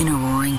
In a roaring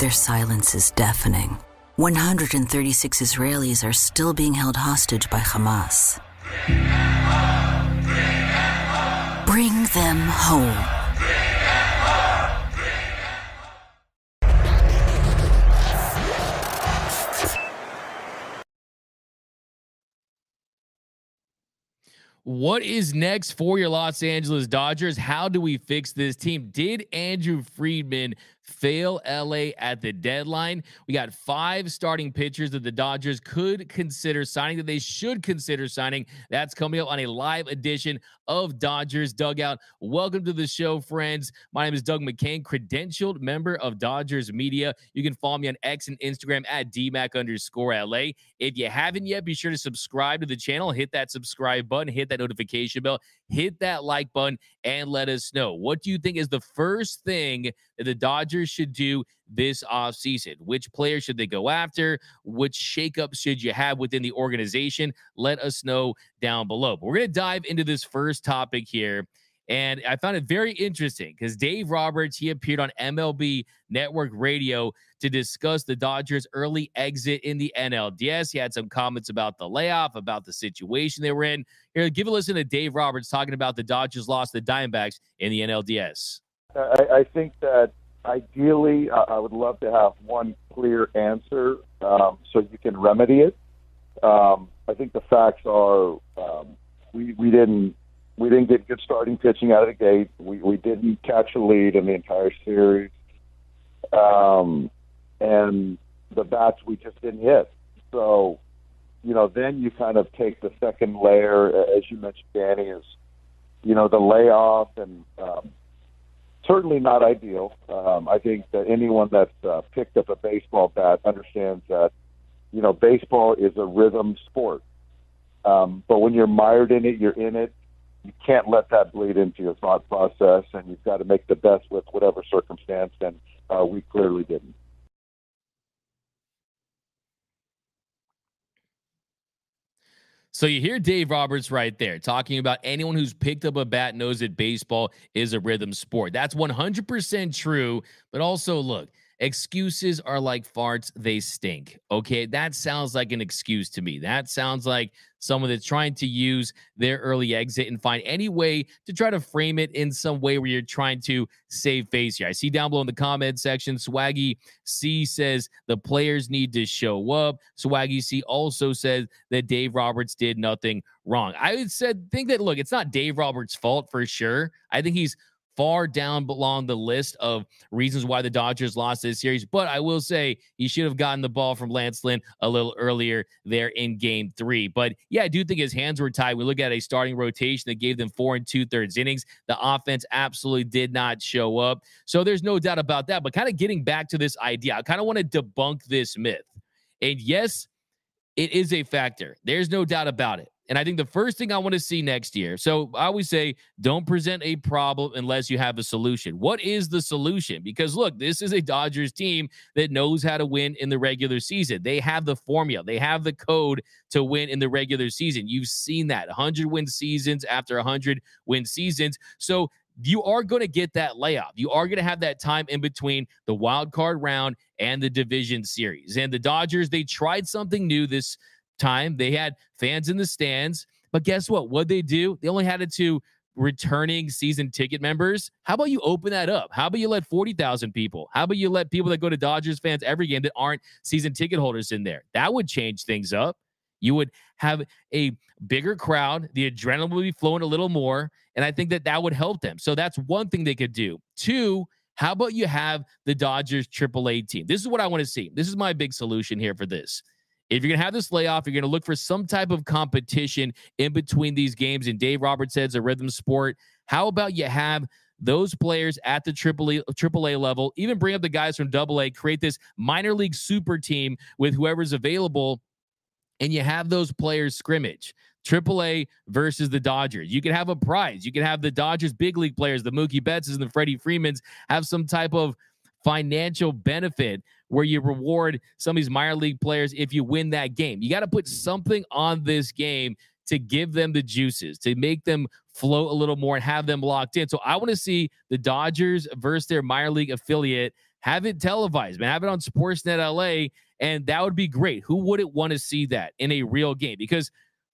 their silence is deafening. 136 Israelis are still being held hostage by Hamas. Bring them home. What is next for your Los Angeles Dodgers? How do we fix this team? Did Andrew Friedman fail LA at the deadline? We got 5 starting pitchers that the Dodgers could consider signing, that they should consider signing. That's coming up on a live edition of Dodgers Dugout. Welcome to the show, friends. My name is Doug McCain, credentialed member of Dodgers Media. You can follow me on X and Instagram at DMAC_LA. If you haven't yet, be sure to subscribe to the channel. Hit that subscribe button. Hit that notification bell, hit that like button, and let us know. What do you think is the first thing that the Dodgers should do this offseason? Which player should they go after? Which shakeup should you have within the organization? Let us know down below. But we're going to dive into this first topic here. And I found it very interesting because Dave Roberts, he appeared on MLB Network Radio to discuss the Dodgers' early exit in the NLDS. He had some comments about the layoff, about the situation they were in. Here, give a listen to Dave Roberts talking about the Dodgers lost the Diamondbacks in the NLDS. I think that ideally I would love to have one clear answer so you can remedy it. I think the facts are we didn't get good starting pitching out of the gate. We didn't catch a lead in the entire series. And the bats we just didn't hit. So, you know, then you kind of take the second layer, as you mentioned, Danny, is, you know, the layoff and certainly not ideal. I think that anyone that's picked up a baseball bat understands that, you know, baseball is a rhythm sport. But when you're mired in it, you're in it. You can't let that bleed into your thought process, and you've got to make the best with whatever circumstance, and we clearly didn't. So you hear Dave Roberts right there talking about anyone who's picked up a bat knows that baseball is a rhythm sport. That's 100% true, but also look, excuses are like farts. They stink. Okay. That sounds like an excuse to me. That sounds like someone that's trying to use their early exit and find any way to try to frame it in some way where you're trying to save face here. I see down below in the comment section, Swaggy C says the players need to show up. Swaggy C also says that Dave Roberts did nothing wrong. I would think that, look, it's not Dave Roberts' fault for sure. I think he's far down along the list of reasons why the Dodgers lost this series. But I will say he should have gotten the ball from Lance Lynn a little earlier there in Game 3. But yeah, I do think his hands were tied. We look at a starting rotation that gave them 4 2/3 innings. The offense absolutely did not show up. So there's no doubt about that. But kind of getting back to this idea, I kind of want to debunk this myth. And yes, it is a factor. There's no doubt about it. And I think the first thing I want to see next year, so I always say, don't present a problem unless you have a solution. What is the solution? Because, look, this is a Dodgers team that knows how to win in the regular season. They have the formula. They have the code to win in the regular season. You've seen that, 100-win seasons after 100-win seasons. So you are going to get that layoff. You are going to have that time in between the wild card round and the division series. And the Dodgers, they tried something new this time. They had fans in the stands, but guess what? What'd they do? They only had it to returning season ticket members. How about you open that up? How about you let 40,000 people? How about you let people that go to Dodgers fans every game that aren't season ticket holders in there? That would change things up. You would have a bigger crowd. The adrenaline would be flowing a little more. And I think that that would help them. So that's one thing they could do. Two, how about you have the Dodgers AAA team? This is what I want to see. This is my big solution here for this. If you're going to have this layoff, you're going to look for some type of competition in between these games. And Dave Roberts says a rhythm sport. How about you have those players at the AAA level, even bring up the guys from AA, create this minor league super team with whoever's available, and you have those players scrimmage. AAA versus the Dodgers. You can have a prize. You can have the Dodgers big league players, the Mookie Betts and the Freddie Freemans, have some type of financial benefit where you reward some of these minor league players if you win that game. You got to put something on this game to give them the juices, to make them float a little more and have them locked in. So I want to see the Dodgers versus their minor league affiliate. Have it televised, man. Have it on Sportsnet LA, and that would be great. Who wouldn't want to see that in a real game? Because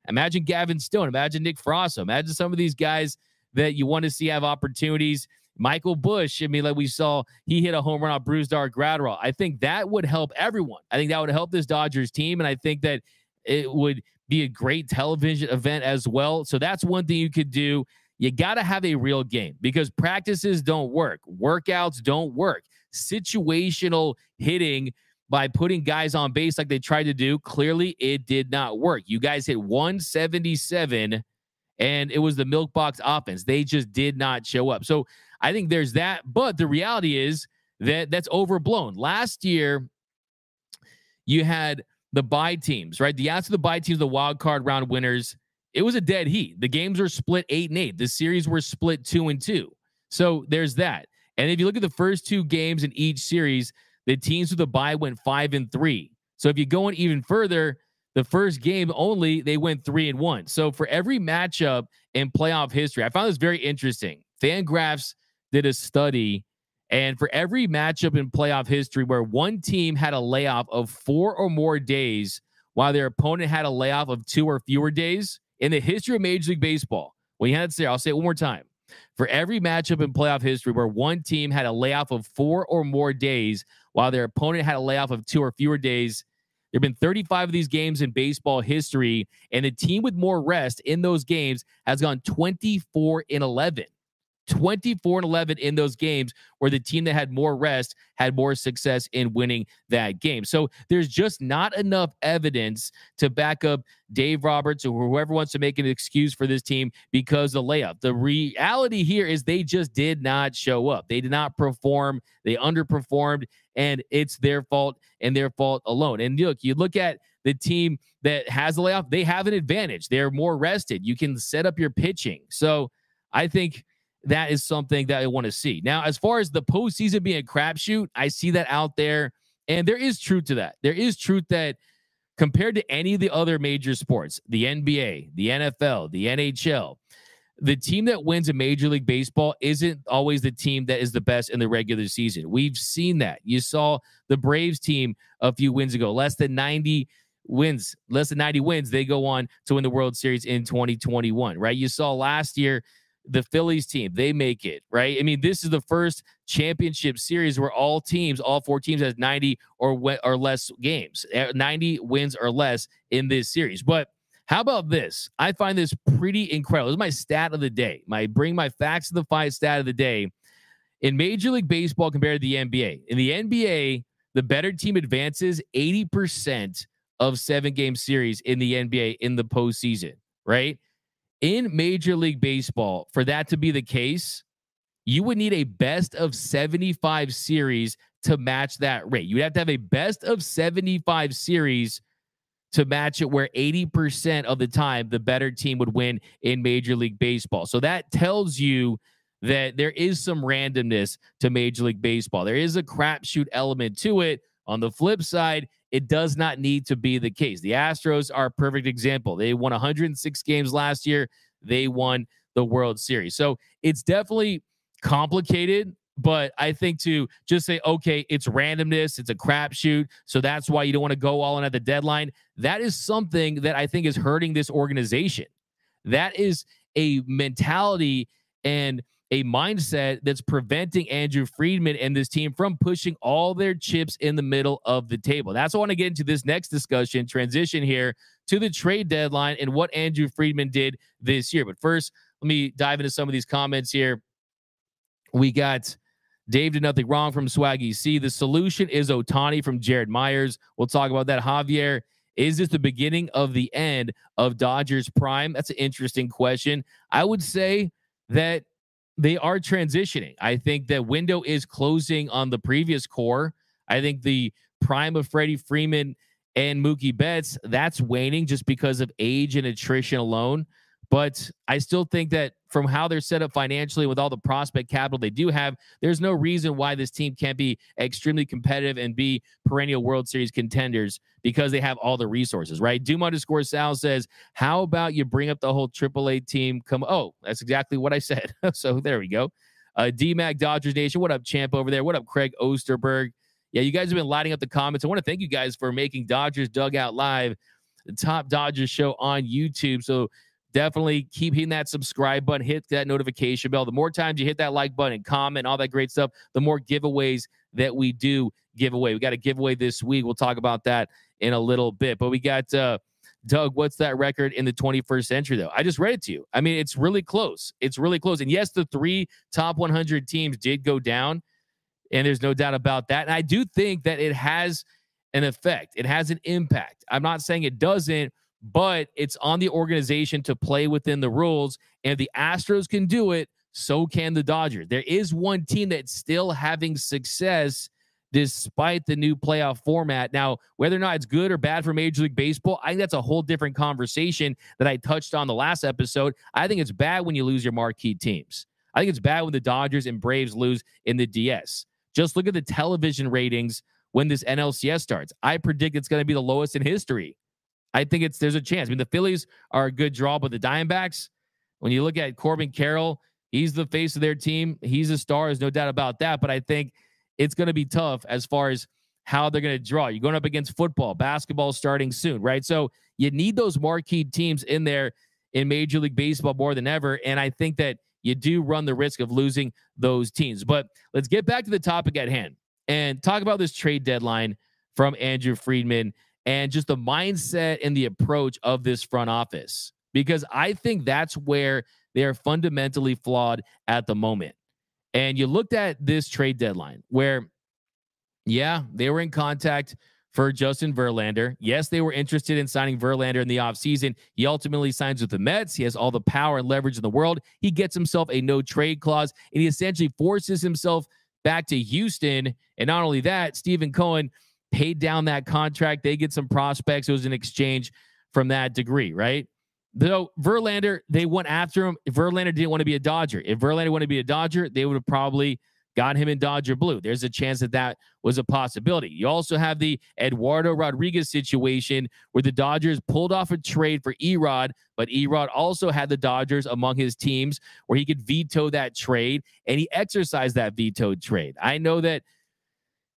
imagine Gavin Stone, imagine Nick Frasso, imagine some of these guys that you want to see have opportunities. Michael Bush, I mean, like we saw, he hit a home run on Bruce Dar Gratterall. I think that would help everyone. I think that would help this Dodgers team, and I think that it would be a great television event as well. So that's one thing you could do. You got to have a real game because practices don't work. Workouts don't work. Situational hitting by putting guys on base like they tried to do, clearly it did not work. You guys hit 177, and it was the milk box offense. They just did not show up. So I think there's that, but the reality is that that's overblown. Last year, you had the bye teams, right? The outs of the bye teams, the wild card round winners, it was a dead heat. The games were split 8-8. The series were split 2-2. So there's that. And if you look at the first two games in each series, the teams with the bye went 5-3. So if you go in even further, the first game only, they went 3-1. So for every matchup in playoff history, I found this very interesting. Fangraphs did a study, and for every matchup in playoff history where one team had a layoff of 4 or more days while their opponent had a layoff of 2 or fewer days, in the history of Major League Baseball, when you had it there, I'll say it one more time. For every matchup in playoff history where one team had a layoff of 4 or more days while their opponent had a layoff of 2 or fewer days, there have been 35 of these games in baseball history, and the team with more rest in those games has gone 24-11. 24-11 in those games where the team that had more rest had more success in winning that game. So there's just not enough evidence to back up Dave Roberts or whoever wants to make an excuse for this team because of the layoff. The reality here is they just did not show up. They did not perform. They underperformed, and it's their fault and their fault alone. And look, you look at the team that has a layoff, they have an advantage. They're more rested. You can set up your pitching. So I think that is something that I want to see. Now, as far as the postseason being a crapshoot, I see that out there, and there is truth to that. There is truth that compared to any of the other major sports, the NBA, the NFL, the NHL, the team that wins a Major League Baseball isn't always the team that is the best in the regular season. We've seen that. You saw the Braves team a few wins ago, less than 90 wins. They go on to win the World Series in 2021, right? You saw last year, the Phillies team, they make it, right? I mean, this is the first championship series where all four teams has 90 or less games, 90 wins or less in this series. But how about this? I find this pretty incredible. This is my stat of the day. My facts of the fight stat of the day. In Major League Baseball compared to the NBA. In the NBA, the better team advances 80% of 7-game series in the NBA in the postseason, right? In Major League Baseball, for that to be the case, you would need a best of 75 series to match that rate. You'd have to have a best of 75 series to match it where 80% of the time the better team would win in Major League Baseball. So that tells you that there is some randomness to Major League Baseball. There is a crapshoot element to it. On the flip side, it does not need to be the case. The Astros are a perfect example. They won 106 games last year. They won the World Series. So it's definitely complicated. But I think to just say, okay, it's randomness, it's a crapshoot, so that's why you don't want to go all in at the deadline. That is something that I think is hurting this organization. That is a mentality and a mindset that's preventing Andrew Friedman and this team from pushing all their chips in the middle of the table. That's what I want to get into this next discussion, transition here to the trade deadline and what Andrew Friedman did this year. But first, let me dive into some of these comments here. We got Dave did nothing wrong from Swaggy C. The solution is Ohtani from Jared Myers. We'll talk about that. Javier, is this the beginning of the end of Dodgers prime? That's an interesting question. I would say that they are transitioning. I think that window is closing on the previous core. I think the prime of Freddie Freeman and Mookie Betts, that's waning just because of age and attrition alone. But I still think that from how they're set up financially with all the prospect capital they do have, there's no reason why this team can't be extremely competitive and be perennial World Series contenders because they have all the resources, right? Doom_Sal says, how about you bring up the whole AAA team? Oh, that's exactly what I said. So there we go. D-Mac Dodgers Nation. What up, champ over there? What up, Craig Osterberg? Yeah, you guys have been lighting up the comments. I want to thank you guys for making Dodgers Dugout Live the top Dodgers show on YouTube. So definitely keep hitting that subscribe button, hit that notification bell. The more times you hit that like button and comment, all that great stuff, the more giveaways that we do give away. We got a giveaway this week. We'll talk about that in a little bit. But we got, Doug, what's that record in the 21st century, though? I just read it to you. I mean, it's really close. It's really close. And yes, the three top 100 teams did go down, and there's no doubt about that. And I do think that it has an effect. It has an impact. I'm not saying it doesn't, but it's on the organization to play within the rules. And if the Astros can do it, so can the Dodgers. There is one team that's still having success despite the new playoff format. Now, whether or not it's good or bad for Major League Baseball, I think that's a whole different conversation that I touched on the last episode. I think it's bad when you lose your marquee teams. I think it's bad when the Dodgers and Braves lose in the DS. Just look at the television ratings when this NLCS starts. I predict it's going to be the lowest in history. I think there's a chance. I mean, the Phillies are a good draw, but the Diamondbacks, when you look at Corbin Carroll, he's the face of their team. He's a star. There's no doubt about that. But I think it's going to be tough as far as how they're going to draw. You're going up against football, basketball starting soon, right? So you need those marquee teams in there in Major League Baseball more than ever. And I think that you do run the risk of losing those teams. But let's get back to the topic at hand and talk about this trade deadline from Andrew Friedman and just the mindset and the approach of this front office, because I think that's where they are fundamentally flawed at the moment. And you looked at this trade deadline where, yeah, they were in contact for Justin Verlander. Yes, they were interested in signing Verlander in the offseason. He ultimately signs with the Mets. He has all the power and leverage in the world. He gets himself a no-trade clause, and he essentially forces himself back to Houston. And not only that, Stephen Cohen paid down that contract. They get some prospects. It was an exchange from that degree, right? Though Verlander, they went after him. If Verlander didn't want to be a Dodger, if Verlander wanted to be a Dodger, they would have probably got him in Dodger blue. There's a chance that that was a possibility. You also have the Eduardo Rodriguez situation where the Dodgers pulled off a trade for Erod, but Erod also had the Dodgers among his teams where he could veto that trade, and he exercised that vetoed trade. I know that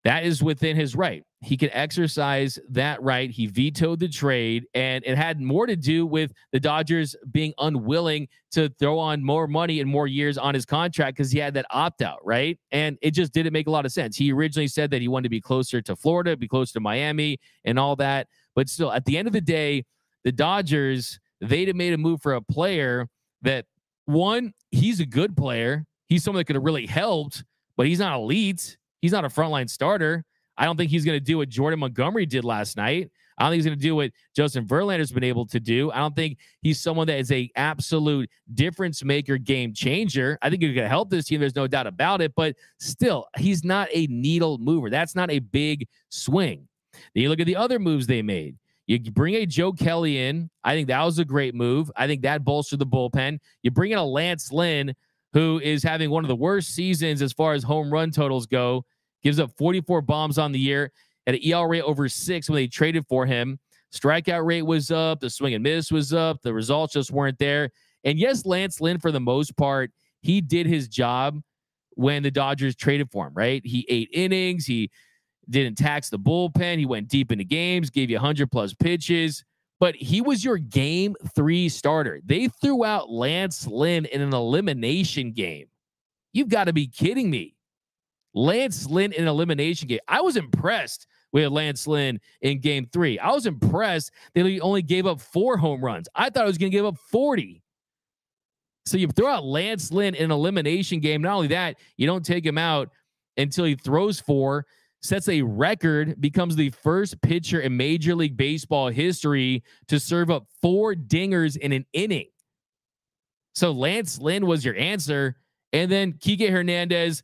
that is within his right. He can exercise that right. He vetoed the trade, and it had more to do with the Dodgers being unwilling to throw on more money and more years on his contract because he had that opt-out, right? And it just didn't make a lot of sense. He originally said that he wanted to be closer to Florida, be closer to Miami and all that. But still, at the end of the day, the Dodgers, they'd have made a move for a player that, one, he's a good player. He's someone that could have really helped, but he's not elite. He's not a frontline starter. I don't think he's going to do what Jordan Montgomery did last night. I don't think he's going to do what Justin Verlander's been able to do. I don't think he's someone that is a absolute difference maker, game changer. I think he's going to help this team. There's no doubt about it, but still, he's not a needle mover. That's not a big swing. Then you look at the other moves they made. You bring a Joe Kelly in. I think that was a great move. I think that bolstered the bullpen. You bring in a Lance Lynn, who is having one of the worst seasons as far as home run totals go. Gives up 44 bombs on the year at an ERA over 6 when they traded for him. Strikeout rate was up. The swing and miss was up. The results just weren't there. And yes, Lance Lynn, for the most part, he did his job when the Dodgers traded for him, right? He ate innings. He didn't tax the bullpen. He went deep into games, gave you 100+ pitches, but he was your Game 3 starter. They threw out Lance Lynn in an elimination game. You've got to be kidding me. Lance Lynn in an elimination game. I was impressed with Lance Lynn in Game 3. I was impressed they only gave up 4 home runs. I thought I was going to give up 40. So you throw out Lance Lynn in an elimination game. Not only that, you don't take him out until he throws 4, sets a record, becomes the first pitcher in Major League Baseball history to serve up 4 dingers in an inning. So Lance Lynn was your answer. And then Kike Hernandez,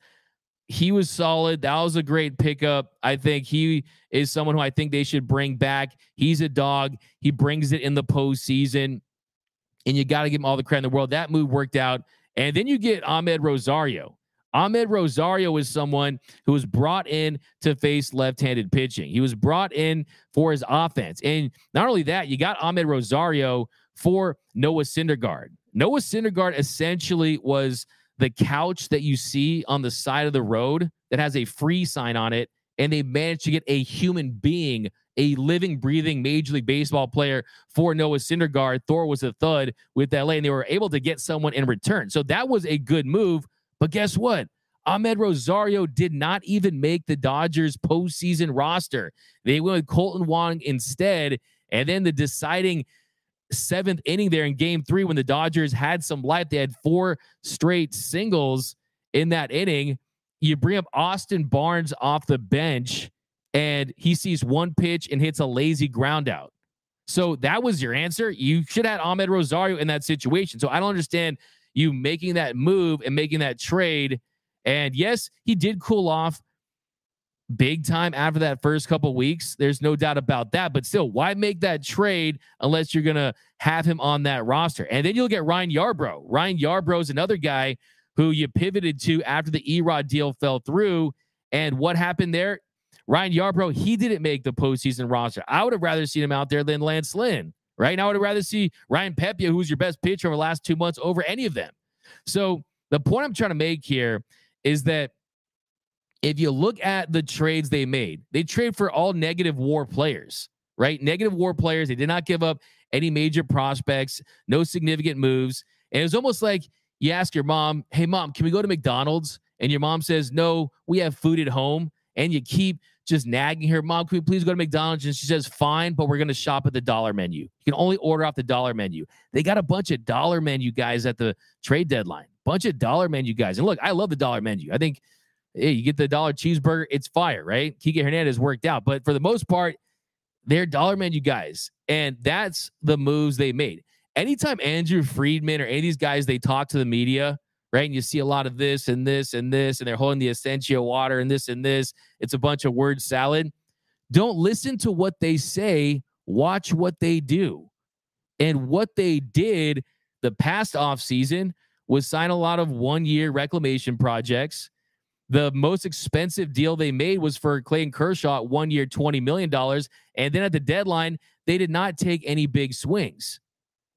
he was solid. That was a great pickup. I think he is someone who I think they should bring back. He's a dog. He brings it in the postseason. And you got to give him all the credit in the world. That move worked out. And then you get Ahmed Rosario. Ahmed Rosario is someone who was brought in to face left-handed pitching. He was brought in for his offense. And not only that, you got Ahmed Rosario for Noah Syndergaard. Noah Syndergaard essentially was the couch that you see on the side of the road that has a free sign on it. And they managed to get a human being, a living, breathing Major League Baseball player for Noah Syndergaard. Thor was a thud with LA, and they were able to get someone in return. So that was a good move. But guess what? Ahmed Rosario did not even make the Dodgers postseason roster. They went with Colton Wong instead. And then the deciding 7th inning there in Game 3, when the Dodgers had some life, they had 4 straight singles in that inning. You bring up Austin Barnes off the bench, and he sees 1 pitch and hits a lazy ground out. So that was your answer. You should have had Ahmed Rosario in that situation. So I don't understand you making that move and making that trade. And yes, he did cool off big time after that first couple weeks. There's no doubt about that, but still, why make that trade unless you're going to have him on that roster? And then you'll get Ryan Yarbrough. Ryan Yarbrough is another guy who you pivoted to after the E-Rod deal fell through. And what happened there? Ryan Yarbrough, he didn't make the postseason roster. I would have rather seen him out there than Lance Lynn, right? And I would have rather see Ryan Pepiot, who's your best pitcher over the last 2 months, over any of them. So the point I'm trying to make here is that if you look at the trades they made, they trade for all negative WAR players, right? Negative WAR players. They did not give up any major prospects, no significant moves. And it was almost like you ask your mom, hey, mom, can we go to McDonald's? And your mom says, no, we have food at home. And you keep just nagging her, mom, can we please go to McDonald's? And she says, fine, but we're going to shop at the dollar menu. You can only order off the dollar menu. They got a bunch of dollar menu guys at the trade deadline, bunch of dollar menu guys. And look, I love the dollar menu. I think, hey, you get the dollar cheeseburger, it's fire, right? Kike Hernandez worked out, but for the most part, they're dollar menu guys. And that's the moves they made. Anytime Andrew Friedman or any of these guys, they talk to the media, right? And you see a lot of this and this and this, and they're holding the Essentia water and this and this. It's a bunch of word salad. Don't listen to what they say. Watch what they do. And what they did the past offseason was sign a lot of one-year reclamation projects. The most expensive deal they made was for Clayton Kershaw at 1 year, $20 million. And then at the deadline, they did not take any big swings.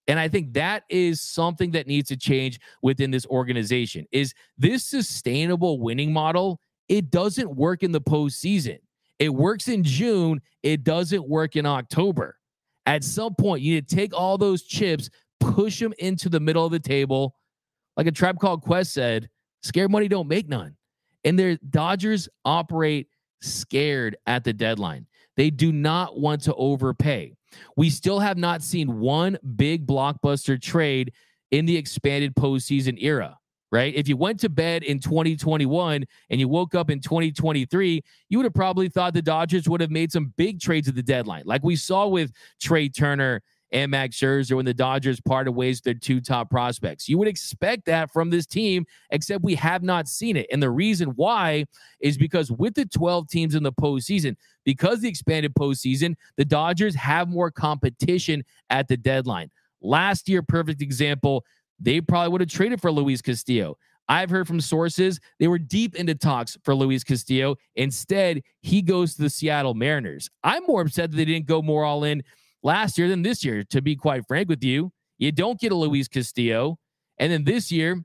And I think that is something that needs to change within this organization. Is this sustainable winning model? It doesn't work in the postseason. It works in June. It doesn't work in October. At some point, you need to take all those chips, push them into the middle of the table. Like A Tribe Called Quest said, scared money don't make none. And their Dodgers operate scared at the deadline. They do not want to overpay. We still have not seen one big blockbuster trade in the expanded postseason era, right? If you went to bed in 2021 and you woke up in 2023, you would have probably thought the Dodgers would have made some big trades at the deadline, like we saw with Trey Turner and Max Scherzer when the Dodgers parted ways with their 2 top prospects. You would expect that from this team, except we have not seen it. And the reason why is because with the 12 teams in the postseason, because the expanded postseason, the Dodgers have more competition at the deadline. Last year, perfect example, they probably would have traded for Luis Castillo. I've heard from sources they were deep into talks for Luis Castillo. Instead, he goes to the Seattle Mariners. I'm more upset that they didn't go more all in last year than this year, to be quite frank with you. You don't get a Luis Castillo. And then this year,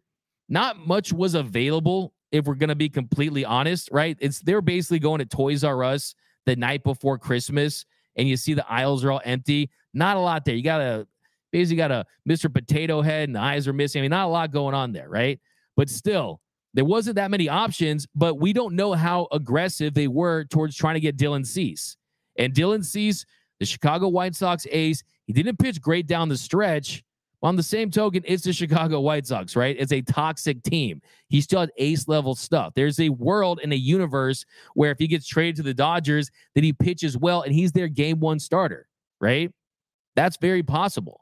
not much was available if we're going to be completely honest, right? They're basically going to Toys R Us the night before Christmas, and you see the aisles are all empty. Not a lot there. You got a Mr. Potato Head and the eyes are missing. I mean, not a lot going on there, right? But still, there wasn't that many options, but we don't know how aggressive they were towards trying to get Dylan Cease. And Dylan Cease, the Chicago White Sox ace, he didn't pitch great down the stretch. On the same token, it's the Chicago White Sox, right? It's a toxic team. He still has ace-level stuff. There's a world and a universe where if he gets traded to the Dodgers, then he pitches well, and he's their game one starter, right? That's very possible.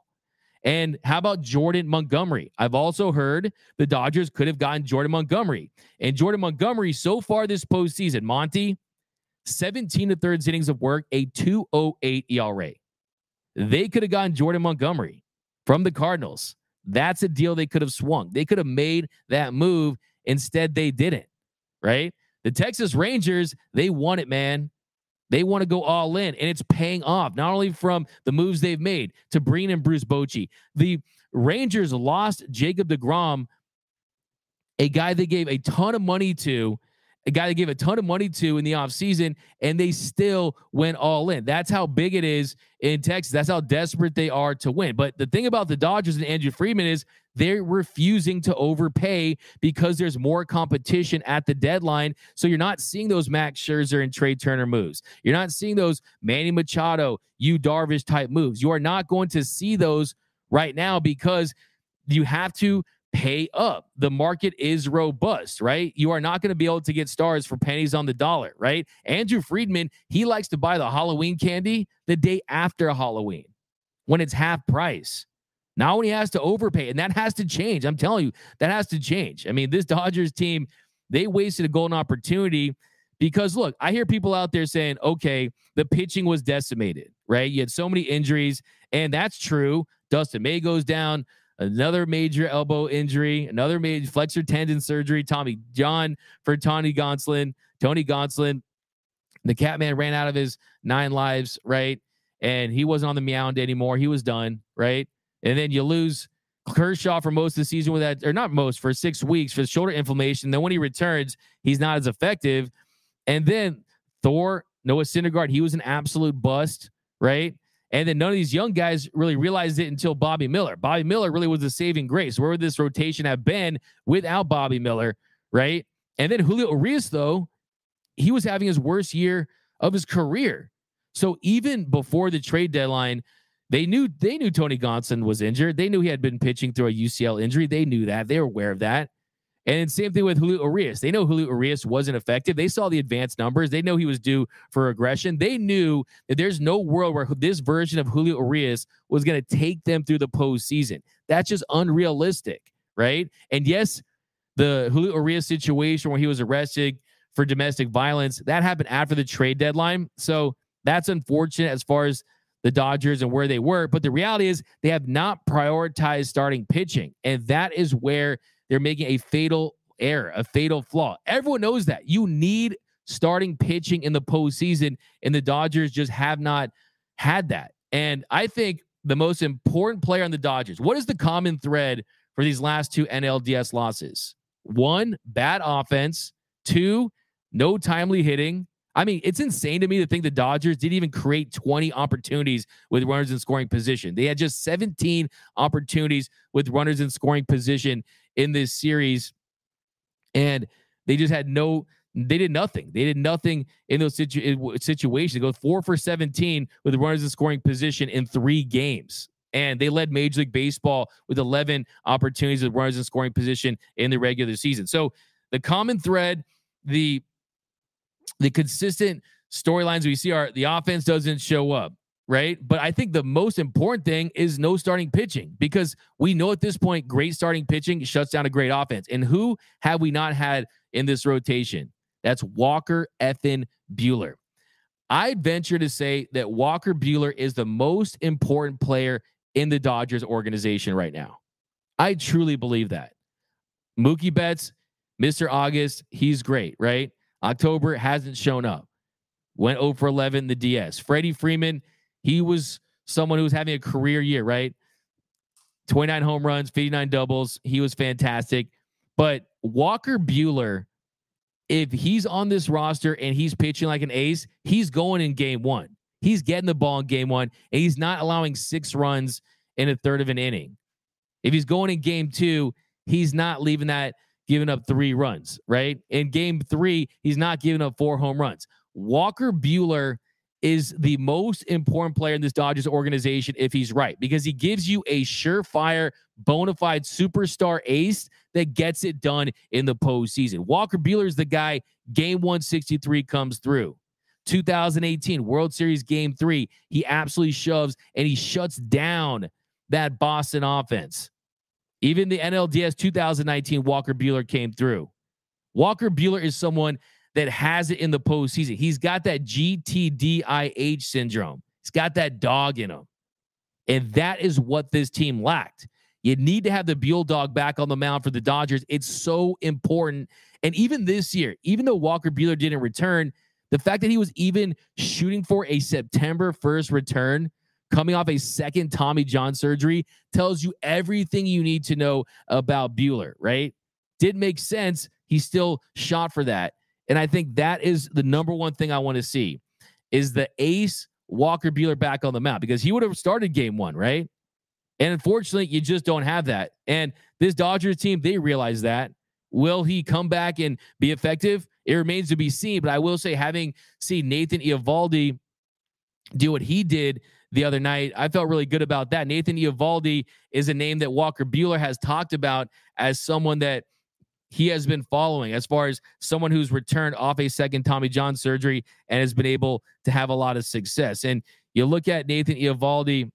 And how about Jordan Montgomery? I've also heard the Dodgers could have gotten Jordan Montgomery. And Jordan Montgomery, so far this postseason, Monty, 17 to thirds innings of work, a 2.08 ERA. They could have gotten Jordan Montgomery from the Cardinals. That's a deal they could have swung. They could have made that move. Instead, they didn't, right? The Texas Rangers, they want it, man. They want to go all in, and it's paying off, not only from the moves they've made to Breen and Bruce Bochy. The Rangers lost Jacob deGrom, a guy they gave a ton of money to, in the offseason, and they still went all in. That's how big it is in Texas. That's how desperate they are to win. But the thing about the Dodgers and Andrew Friedman is they're refusing to overpay because there's more competition at the deadline. So you're not seeing those Max Scherzer and Trey Turner moves. You're not seeing those Manny Machado, Yu Darvish type moves. You are not going to see those right now because you have to pay up. The market is robust, right? You are not going to be able to get stars for pennies on the dollar, right? Andrew Friedman, he likes to buy the Halloween candy the day after Halloween when it's half price. Now when he has to overpay, and that has to change. I'm telling you, that has to change. I mean, this Dodgers team, they wasted a golden opportunity because, look, I hear people out there saying, okay, the pitching was decimated, right? You had so many injuries, and that's true. Dustin May goes down. Another major elbow injury, another major flexor tendon surgery. Tommy John for Tony Gonsolin. The Catman ran out of his 9 lives, right? And he wasn't on the mound anymore. He was done, right? And then you lose Kershaw for most of the season with that, or not most, for 6 weeks for shoulder inflammation. Then when he returns, he's not as effective. And then Noah Syndergaard, he was an absolute bust, right? And then none of these young guys really realized it until Bobby Miller. Bobby Miller really was the saving grace. Where would this rotation have been without Bobby Miller, right? And then Julio Urias, though, he was having his worst year of his career. So even before the trade deadline, they knew Tony Gonsolin was injured. They knew he had been pitching through a UCL injury. They knew that. They were aware of that. And same thing with Julio Urias. They know Julio Urias wasn't effective. They saw the advanced numbers. They know he was due for regression. They knew that there's no world where this version of Julio Urias was going to take them through the postseason. That's just unrealistic, right? And yes, the Julio Urias situation where he was arrested for domestic violence, that happened after the trade deadline. So that's unfortunate as far as the Dodgers and where they were. But the reality is they have not prioritized starting pitching. And that is where they're making a fatal error, a fatal flaw. Everyone knows that. You need starting pitching in the postseason, and the Dodgers just have not had that. And I think the most important player on the Dodgers, what is the common thread for these last 2 NLDS losses? 1, bad offense. 2, no timely hitting. I mean, it's insane to me to think the Dodgers didn't even create 20 opportunities with runners in scoring position. They had just 17 opportunities with runners in scoring position in this series, and they just had they did nothing in those situations. They go 4 for 17 with runners in scoring position in 3 games, and they led Major League Baseball with 11 opportunities with runners in scoring position in the regular season. So the common thread, the consistent storylines we see are the offense doesn't show up, right? But I think the most important thing is no starting pitching, because we know at this point, great starting pitching shuts down a great offense. And who have we not had in this rotation? That's Walker effing Buehler. I'd venture to say that Walker Buehler is the most important player in the Dodgers organization right now. I truly believe that. Mookie Betts, Mr. August, he's great, right? October hasn't shown up. Went 0 for 11, the DS. Freddie Freeman, he was someone who was having a career year, right? 29 home runs, 59 doubles. He was fantastic. But Walker Buehler if he's on this roster and he's pitching like an ace, he's going in game one. He's getting the ball in game one, and he's not allowing 6 runs in a third of an inning. If he's going in game two, he's not leaving that, giving up 3 runs, right? In game three, he's not giving up 4 home runs. Walker Buehler is the most important player in this Dodgers organization if he's right, because he gives you a surefire, bona fide superstar ace that gets it done in the postseason. Walker Buehler is the guy. Game 163 comes through. 2018 World Series Game 3, he absolutely shoves and he shuts down that Boston offense. Even the NLDS 2019, Walker Buehler came through. Walker Buehler is someone that has it in the postseason. He's got that GTDIH syndrome. He's got that dog in him. And that is what this team lacked. You need to have the Buell dog back on the mound for the Dodgers. It's so important. And even this year, even though Walker Buehler didn't return, the fact that he was even shooting for a September 1st return, coming off a second Tommy John surgery, tells you everything you need to know about Buehler, right? Didn't make sense. He still shot for that. And I think that is the number one thing I want to see, is the ace Walker Buehler back on the mound, because he would have started game one, right? And unfortunately, you just don't have that. And this Dodgers team, they realize that. Will he come back and be effective? It remains to be seen, but I will say, having seen Nathan Eovaldi do what he did the other night, I felt really good about that. Nathan Eovaldi is a name that Walker Buehler has talked about as someone that he has been following, as far as someone who's returned off a second Tommy John surgery and has been able to have a lot of success. And you look at Nathan Eovaldi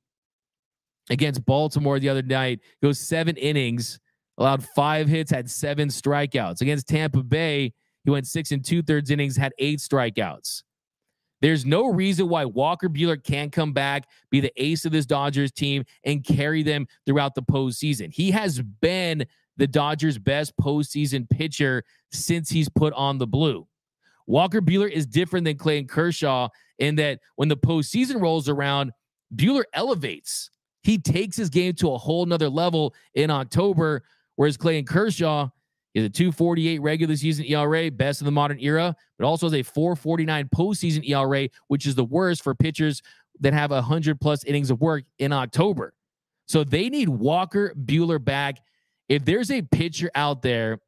against Baltimore the other night, goes 7 innings, allowed 5 hits, had 7 strikeouts. Against Tampa Bay, he went 6 2/3 innings, had 8 strikeouts. There's no reason why Walker Buehler can't come back, be the ace of this Dodgers team, and carry them throughout the postseason. He has been the Dodgers' best postseason pitcher since he's put on the blue. Walker Buehler is different than Clayton Kershaw in that when the postseason rolls around, Buehler elevates. He takes his game to a whole nother level in October, whereas Clayton Kershaw is a 2.48 regular season ERA, best in the modern era, but also has a 4.49 postseason ERA, which is the worst for pitchers that have 100+ innings of work in October. So they need Walker Buehler back. If there's a pitcher out there,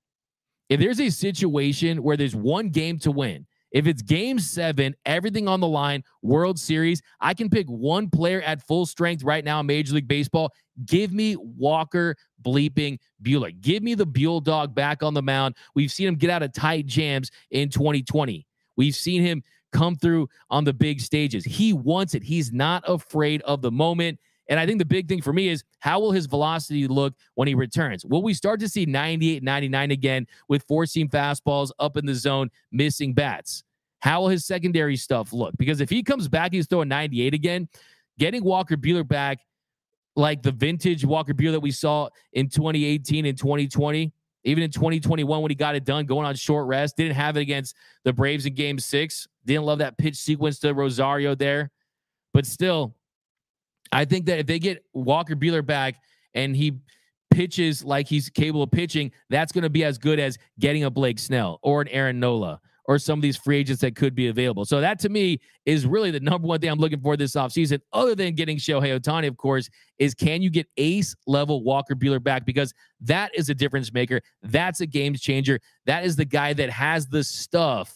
if there's a situation where there's one game to win, if it's Game 7, everything on the line, World Series, I can pick one player at full strength right now in Major League Baseball. Give me Walker bleeping Buehler. Give me the Buell dog back on the mound. We've seen him get out of tight jams in 2020. We've seen him come through on the big stages. He wants it. He's not afraid of the moment. And I think the big thing for me is, how will his velocity look when he returns? Will we start to see 98, 99 again with four-seam fastballs up in the zone, missing bats? How will his secondary stuff look? Because if he comes back, he's throwing 98 again. Getting Walker Buehler back, like the vintage Walker Buehler that we saw in 2018 and 2020, even in 2021 when he got it done, going on short rest, didn't have it against the Braves in Game 6. Didn't love that pitch sequence to Rosario there. But still, I think that if they get Walker Buehler back and he pitches like he's capable of pitching, that's going to be as good as getting a Blake Snell or an Aaron Nola or some of these free agents that could be available. So that, to me, is really the number one thing I'm looking for this offseason, other than getting Shohei Ohtani, of course, is can you get ace-level Walker Buehler back? Because that is a difference maker. That's a game changer. That is the guy that has the stuff,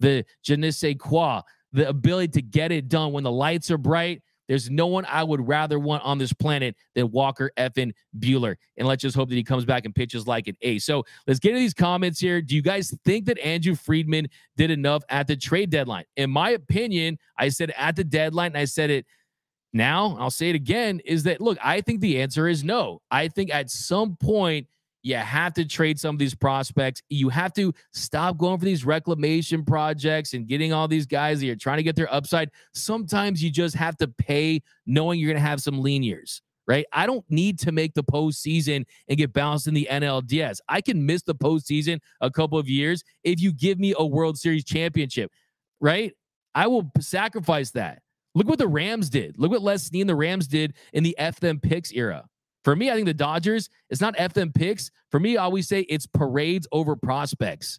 the je ne sais quoi, the ability to get it done when the lights are bright. There's no one I would rather want on this planet than Walker effing Buehler. And let's just hope that he comes back and pitches like an ace. So let's get into these comments here. Do you guys think that Andrew Friedman did enough at the trade deadline? In my opinion, I said at the deadline, and I said it now, I'll say it again, is that, look, I think the answer is no. I think at some point you have to trade some of these prospects. You have to stop going for these reclamation projects and getting all these guys that you're trying to get their upside. Sometimes you just have to pay knowing you're going to have some lean years, right? I don't need to make the postseason and get bounced in the NLDS. I can miss the postseason a couple of years if you give me a World Series championship, right? I will sacrifice that. Look what the Rams did. Look what Les Snead and the Rams did in the F them picks era. For me, I think the Dodgers, it's not F them picks. For me, I always say it's parades over prospects.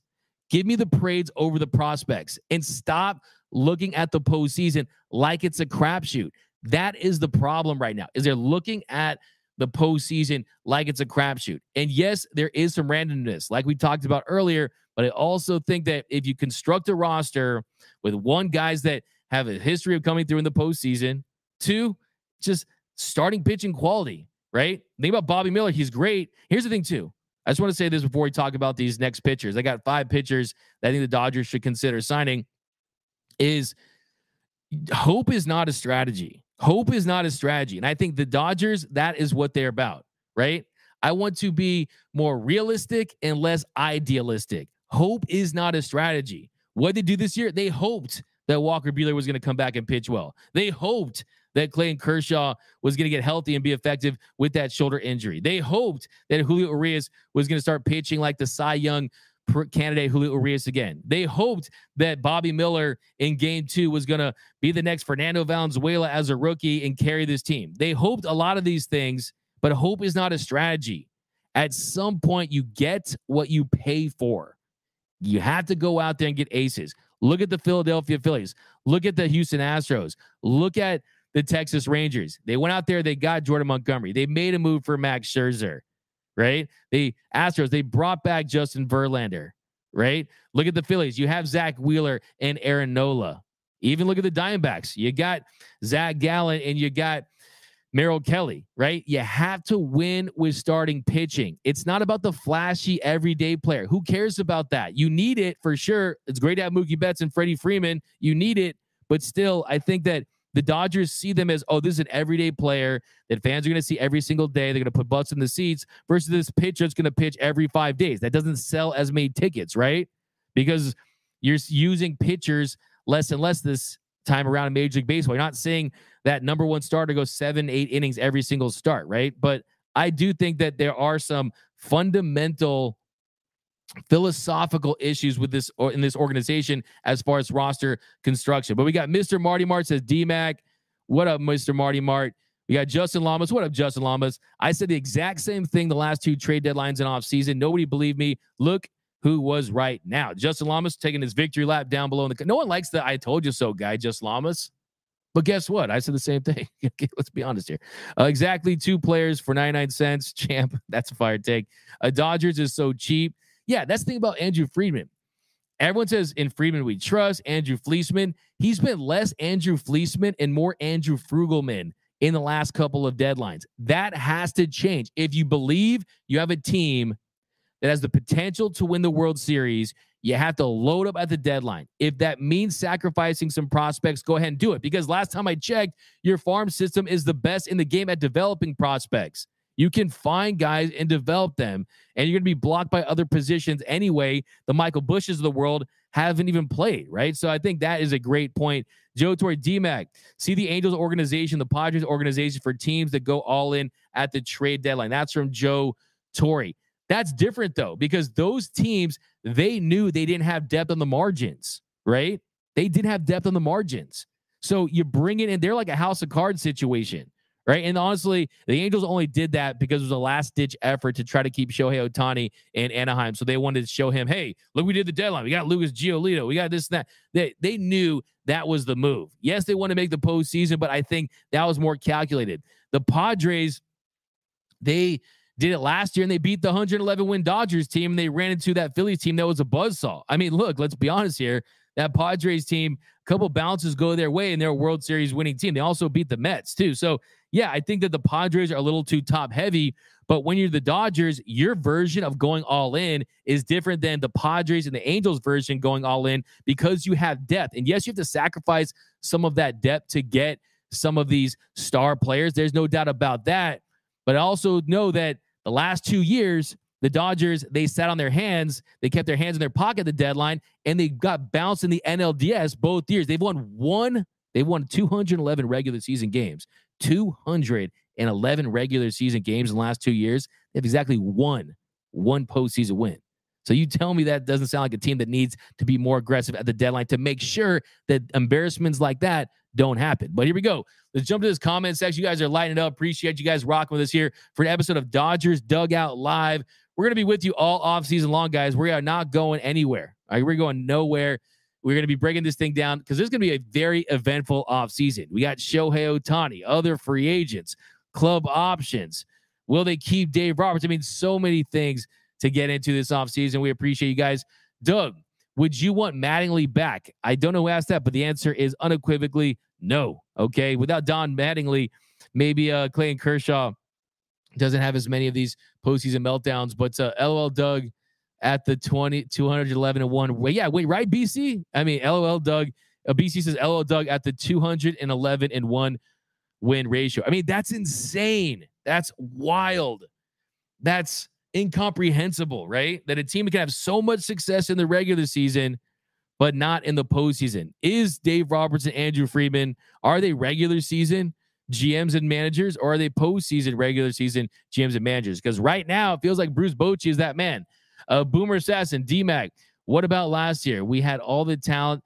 Give me the parades over the prospects and stop looking at the postseason like it's a crapshoot. That is the problem right now, is they're looking at the postseason like it's a crapshoot. And yes, there is some randomness, like we talked about earlier, but I also think that if you construct a roster with one, guys that have a history of coming through in the postseason, two, just starting pitching quality, right? Think about Bobby Miller. He's great. Here's the thing, too. I just want to say this before we talk about these next pitchers. I got 5 pitchers that I think the Dodgers should consider signing. Is hope is not a strategy. Hope is not a strategy. And I think the Dodgers, that is what they're about, right? I want to be more realistic and less idealistic. Hope is not a strategy. What did they do this year? They hoped that Walker Buehler was going to come back and pitch well. They hoped that Clayton Kershaw was going to get healthy and be effective with that shoulder injury. They hoped that Julio Urias was going to start pitching like the Cy Young candidate Julio Urias again. They hoped that Bobby Miller in Game 2 was going to be the next Fernando Valenzuela as a rookie and carry this team. They hoped a lot of these things, but hope is not a strategy. At some point, you get what you pay for. You have to go out there and get aces. Look at the Philadelphia Phillies. Look at the Houston Astros. Look at the Texas Rangers. They went out there. They got Jordan Montgomery. They made a move for Max Scherzer, right? The Astros, they brought back Justin Verlander, right? Look at the Phillies. You have Zach Wheeler and Aaron Nola. Even look at the Diamondbacks. You got Zach Gallen and you got Merrill Kelly, right? You have to win with starting pitching. It's not about the flashy everyday player. Who cares about that? You need it for sure. It's great to have Mookie Betts and Freddie Freeman. You need it, but still, I think that the Dodgers see them as, oh, this is an everyday player that fans are going to see every single day. They're going to put butts in the seats versus this pitcher that's going to pitch every 5 days. That doesn't sell as many tickets, right? Because you're using pitchers less and less this time around in Major League Baseball. You're not seeing that number one starter go 7-8 innings every single start, right? But I do think that there are some fundamental philosophical issues with this or in this organization as far as roster construction. But we got Mr. Marty Mart says, D-Mac, what up, Mr. Marty Mart? We got Justin Lamas. What up, Justin Lamas? I said the exact same thing the last 2 trade deadlines and offseason. Nobody believed me. Look who was right now. Justin Lamas taking his victory lap down below. No one likes the I told you so guy, Justin Lamas. But guess what? I said the same thing. Let's be honest here. Exactly 2 players for 99 cents. Champ, that's a fire take. Dodgers is so cheap. Yeah, that's the thing about Andrew Friedman. Everyone says, in Friedman we trust, Andrew Fleeceman. He's been less Andrew Fleeceman and more Andrew Frugalman in the last couple of deadlines. That has to change. If you believe you have a team that has the potential to win the World Series, you have to load up at the deadline. If that means sacrificing some prospects, go ahead and do it. Because last time I checked, your farm system is the best in the game at developing prospects. You can find guys and develop them, and you're going to be blocked by other positions anyway. The Michael Bushes of the world haven't even played, right? So I think that is a great point. Joe Torre, D-Mac, see the Angels organization, the Padres organization for teams that go all in at the trade deadline. That's from Joe Torre. That's different, though, because those teams, they knew they didn't have depth on the margins, right? They didn't have depth on the margins. So you bring it in. They're like a house of cards situation. Right. And honestly, the Angels only did that because it was a last ditch effort to try to keep Shohei Ohtani in Anaheim. So they wanted to show him, hey, look, we did the deadline. We got Lucas Giolito. We got this and that. They knew that was the move. Yes, they want to make the postseason, but I think that was more calculated. The Padres, they did it last year and they beat the 111-win Dodgers team. And they ran into that Phillies team that was a buzzsaw. I mean, look, let's be honest here. That Padres team, a couple bounces go their way and they're a World Series winning team. They also beat the Mets too. So yeah, I think that the Padres are a little too top heavy, but when you're the Dodgers, your version of going all in is different than the Padres and the Angels version going all in because you have depth. And yes, you have to sacrifice some of that depth to get some of these star players. There's no doubt about that. But I also know that the last 2 years, the Dodgers, they sat on their hands. They kept their hands in their pocket at the deadline, and they got bounced in the NLDS both years. They won 211 regular season games. 211 regular season games in the last 2 years. They have exactly one postseason win. So you tell me that doesn't sound like a team that needs to be more aggressive at the deadline to make sure that embarrassments like that don't happen. But here we go. Let's jump to this comment section. You guys are lighting it up. Appreciate you guys rocking with us here for an episode of Dodgers Dugout Live. We're going to be with you all offseason long, guys. We are not going anywhere. All right, we're going nowhere. We're going to be breaking this thing down because there's going to be a very eventful offseason. We got Shohei Ohtani, other free agents, club options. Will they keep Dave Roberts? I mean, so many things to get into this offseason. We appreciate you guys. Doug, would you want Mattingly back? I don't know who asked that, but the answer is unequivocally no. Okay, without Don Mattingly, maybe Clayton Kershaw doesn't have as many of these postseason meltdowns. But LOL Doug at the 211 and 1. Wait, yeah, wait, right, BC? I mean, LOL Doug. BC says LOL Doug at the 211 and 1 win ratio. I mean, that's insane. That's wild. That's incomprehensible, right? That a team can have so much success in the regular season, but not in the postseason. Is Dave Roberts and Andrew Friedman, are they regular season GMs and managers, or are they postseason regular season GMs and managers? Because right now it feels like Bruce Bochy is that man. Boomer Assassin, D-Mac, what about last year? We had all the talent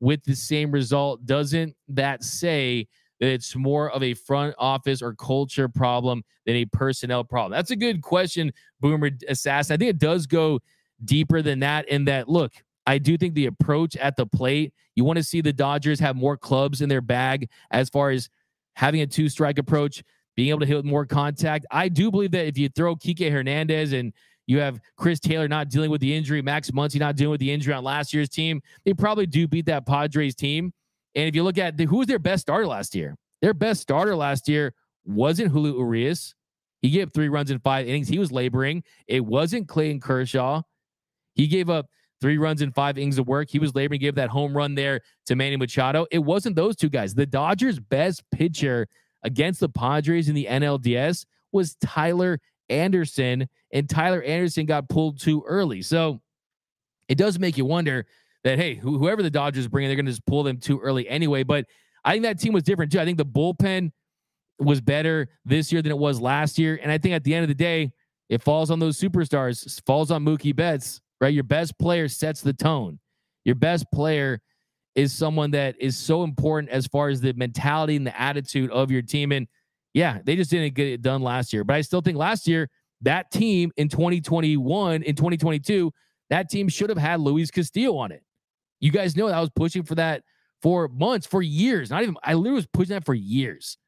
with the same result. Doesn't that say that it's more of a front office or culture problem than a personnel problem? That's a good question, Boomer Assassin. I think it does go deeper than that, in that, look, I do think the approach at the plate, you want to see the Dodgers have more clubs in their bag as far as having a two-strike approach, being able to hit with more contact. I do believe that if you throw Kike Hernandez and you have Chris Taylor not dealing with the injury, Max Muncy not dealing with the injury on last year's team, they probably do beat that Padres team. And if you look at who was their best starter last year, their best starter last year wasn't Julio Urias. He gave up 3 runs in 5 innings. He was laboring. It wasn't Clayton Kershaw. He gave up 3 runs in 5 innings of work. He was laboring. He gave that home run there to Manny Machado. It wasn't those two guys. The Dodgers' best pitcher against the Padres in the NLDS was Tyler Anderson, and Tyler Anderson got pulled too early. So it does make you wonder that, hey, whoever the Dodgers bring in, they're going to just pull them too early anyway. But I think that team was different too. I think the bullpen was better this year than it was last year. And I think at the end of the day, it falls on those superstars. It falls on Mookie Betts, right? Your best player sets the tone. Your best player is someone that is so important as far as the mentality and the attitude of your team. And yeah, they just didn't get it done last year. But I still think last year, that team in 2021, in 2022, that team should have had Luis Castillo on it. You guys know that I was pushing for that for months, for years. Not even, I literally was pushing that for years.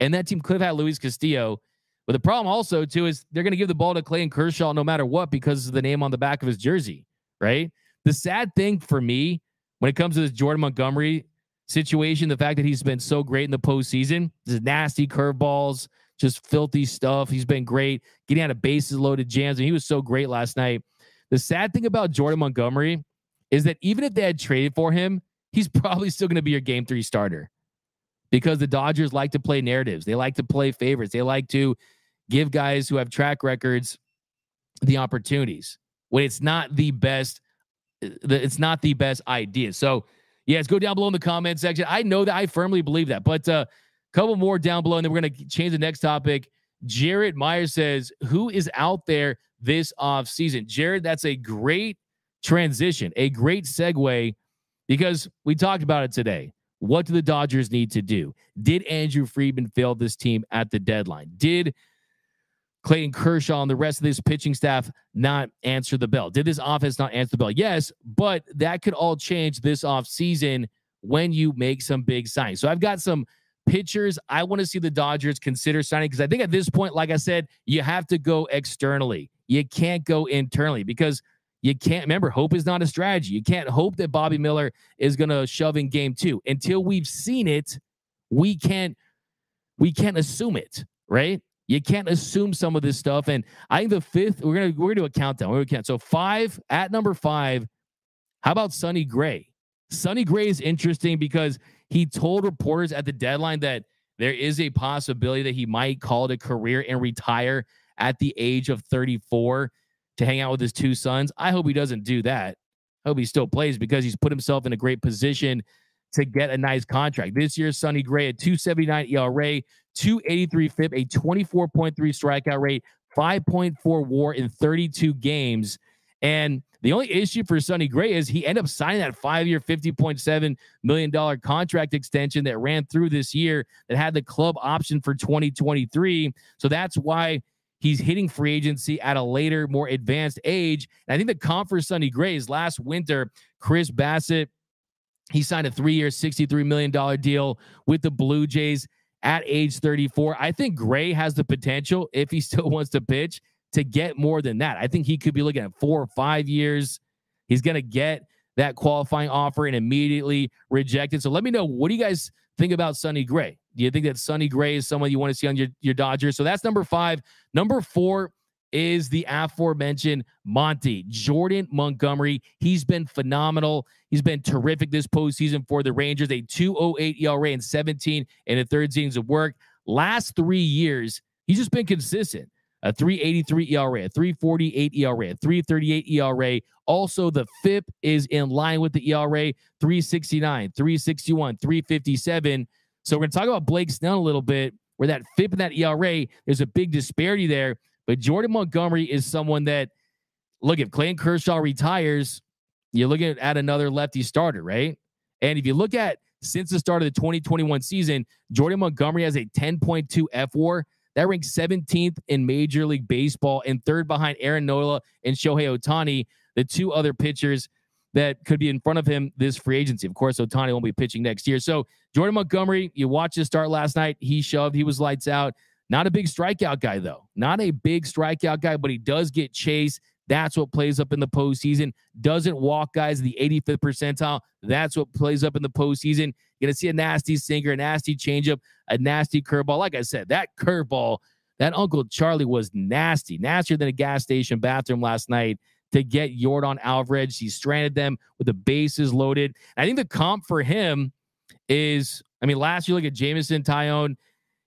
And that team could have had Luis Castillo. But the problem also, too, is they're going to give the ball to Clayton Kershaw no matter what because of the name on the back of his jersey, right? The sad thing for me when it comes to this Jordan Montgomery situation, the fact that he's been so great in the postseason, just nasty curveballs, just filthy stuff. He's been great getting out of bases loaded jams, and he was so great last night. The sad thing about Jordan Montgomery is that even if they had traded for him, he's probably still going to be your Game 3 starter because the Dodgers like to play narratives. They like to play favorites. They like to give guys who have track records the opportunities when it's not the best. It's not the best idea. So yes, go down below in the comment section. I know that I firmly believe that, but a couple more down below and then we're going to change the next topic. Jared Meyer says, who is out there this off season? Jared, that's a great transition, a great segue, because we talked about it today. What do the Dodgers need to do? Did Andrew Friedman fail this team at the deadline? Did Clayton Kershaw and the rest of this pitching staff not answer the bell? Did this offense not answer the bell? Yes, but that could all change this offseason when you make some big signings. So I've got some pitchers I want to see the Dodgers consider signing, because I think at this point, like I said, you have to go externally. You can't go internally because you can't, remember, hope is not a strategy. You can't hope that Bobby Miller is going to shove in Game 2. Until we've seen it, we can't assume it, right? You can't assume some of this stuff. And I think the fifth, we're gonna do a countdown. We're gonna count. So 5 at number 5. How about Sonny Gray? Sonny Gray is interesting because he told reporters at the deadline that there is a possibility that he might call it a career and retire at the age of 34. To hang out with his 2 sons. I hope he doesn't do that. I hope he still plays because he's put himself in a great position to get a nice contract. This year, Sonny Gray, a 2.79 ERA, 2.83 FIP, a 24.3 strikeout rate, 5.4 WAR in 32 games. And the only issue for Sonny Gray is he ended up signing that 5-year, $50.7 million contract extension that ran through this year that had the club option for 2023. So that's why He's hitting free agency at a later, more advanced age. And I think the comp for Sonny Gray is last winter, Chris Bassett, he signed a 3-year, $63 million deal with the Blue Jays at age 34. I think Gray has the potential, if he still wants to pitch, to get more than that. I think he could be looking at 4 or 5 years. He's going to get that qualifying offer and immediately reject it. So let me know, what do you guys think about Sonny Gray? Do you think that Sonny Gray is someone you want to see on your Dodgers? So that's number 5. Number 4 is the aforementioned Monty, Jordan Montgomery. He's been phenomenal. He's been terrific this postseason for the Rangers, a 2.08 ERA and 17 1/3 innings of work. Last 3 years, he's just been consistent. A 3.83 ERA, a 3.48 ERA, a 3.38 ERA. Also, the FIP is in line with the ERA, 3.69, 3.61, 3.57. So we're going to talk about Blake Snell a little bit, where that FIP and that ERA, there's a big disparity there. But Jordan Montgomery is someone that, look, if Clayton Kershaw retires, you're looking at another lefty starter, right? And if you look at since the start of the 2021 season, Jordan Montgomery has a 10.2 FWAR. That ranks 17th in Major League Baseball and 3rd behind Aaron Nola and Shohei Ohtani, the two other pitchers that could be in front of him this free agency. Of course, Ohtani won't be pitching next year. So Jordan Montgomery, you watched his start last night. He shoved. He was lights out. Not a big strikeout guy, though. Not a big strikeout guy, but he does get chased. That's what plays up in the postseason. Doesn't walk guys in the 85th percentile. That's what plays up in the postseason. You're going to see a nasty sinker, a nasty changeup, a nasty curveball. Like I said, that curveball, that Uncle Charlie was nasty, nastier than a gas station bathroom last night to get Yordan Alvarez. He stranded them with the bases loaded. I think the comp for him is, I mean, last year, look at Jameson Taillon.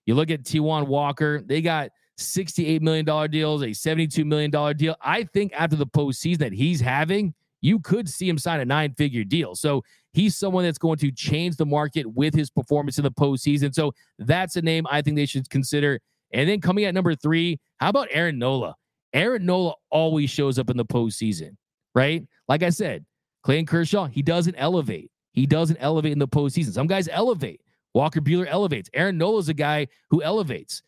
You look at Taijuan Walker. They got $68 million deals, a $72 million deal. I think after the postseason that he's having, you could see him sign a 9-figure deal. So he's someone that's going to change the market with his performance in the postseason. So that's a name I think they should consider. And then coming at number 3, how about Aaron Nola? Aaron Nola always shows up in the postseason, right? Like I said, Clayton Kershaw, he doesn't elevate. He doesn't elevate in the postseason. Some guys elevate. Walker Buehler elevates. Aaron Nola is a guy who elevates.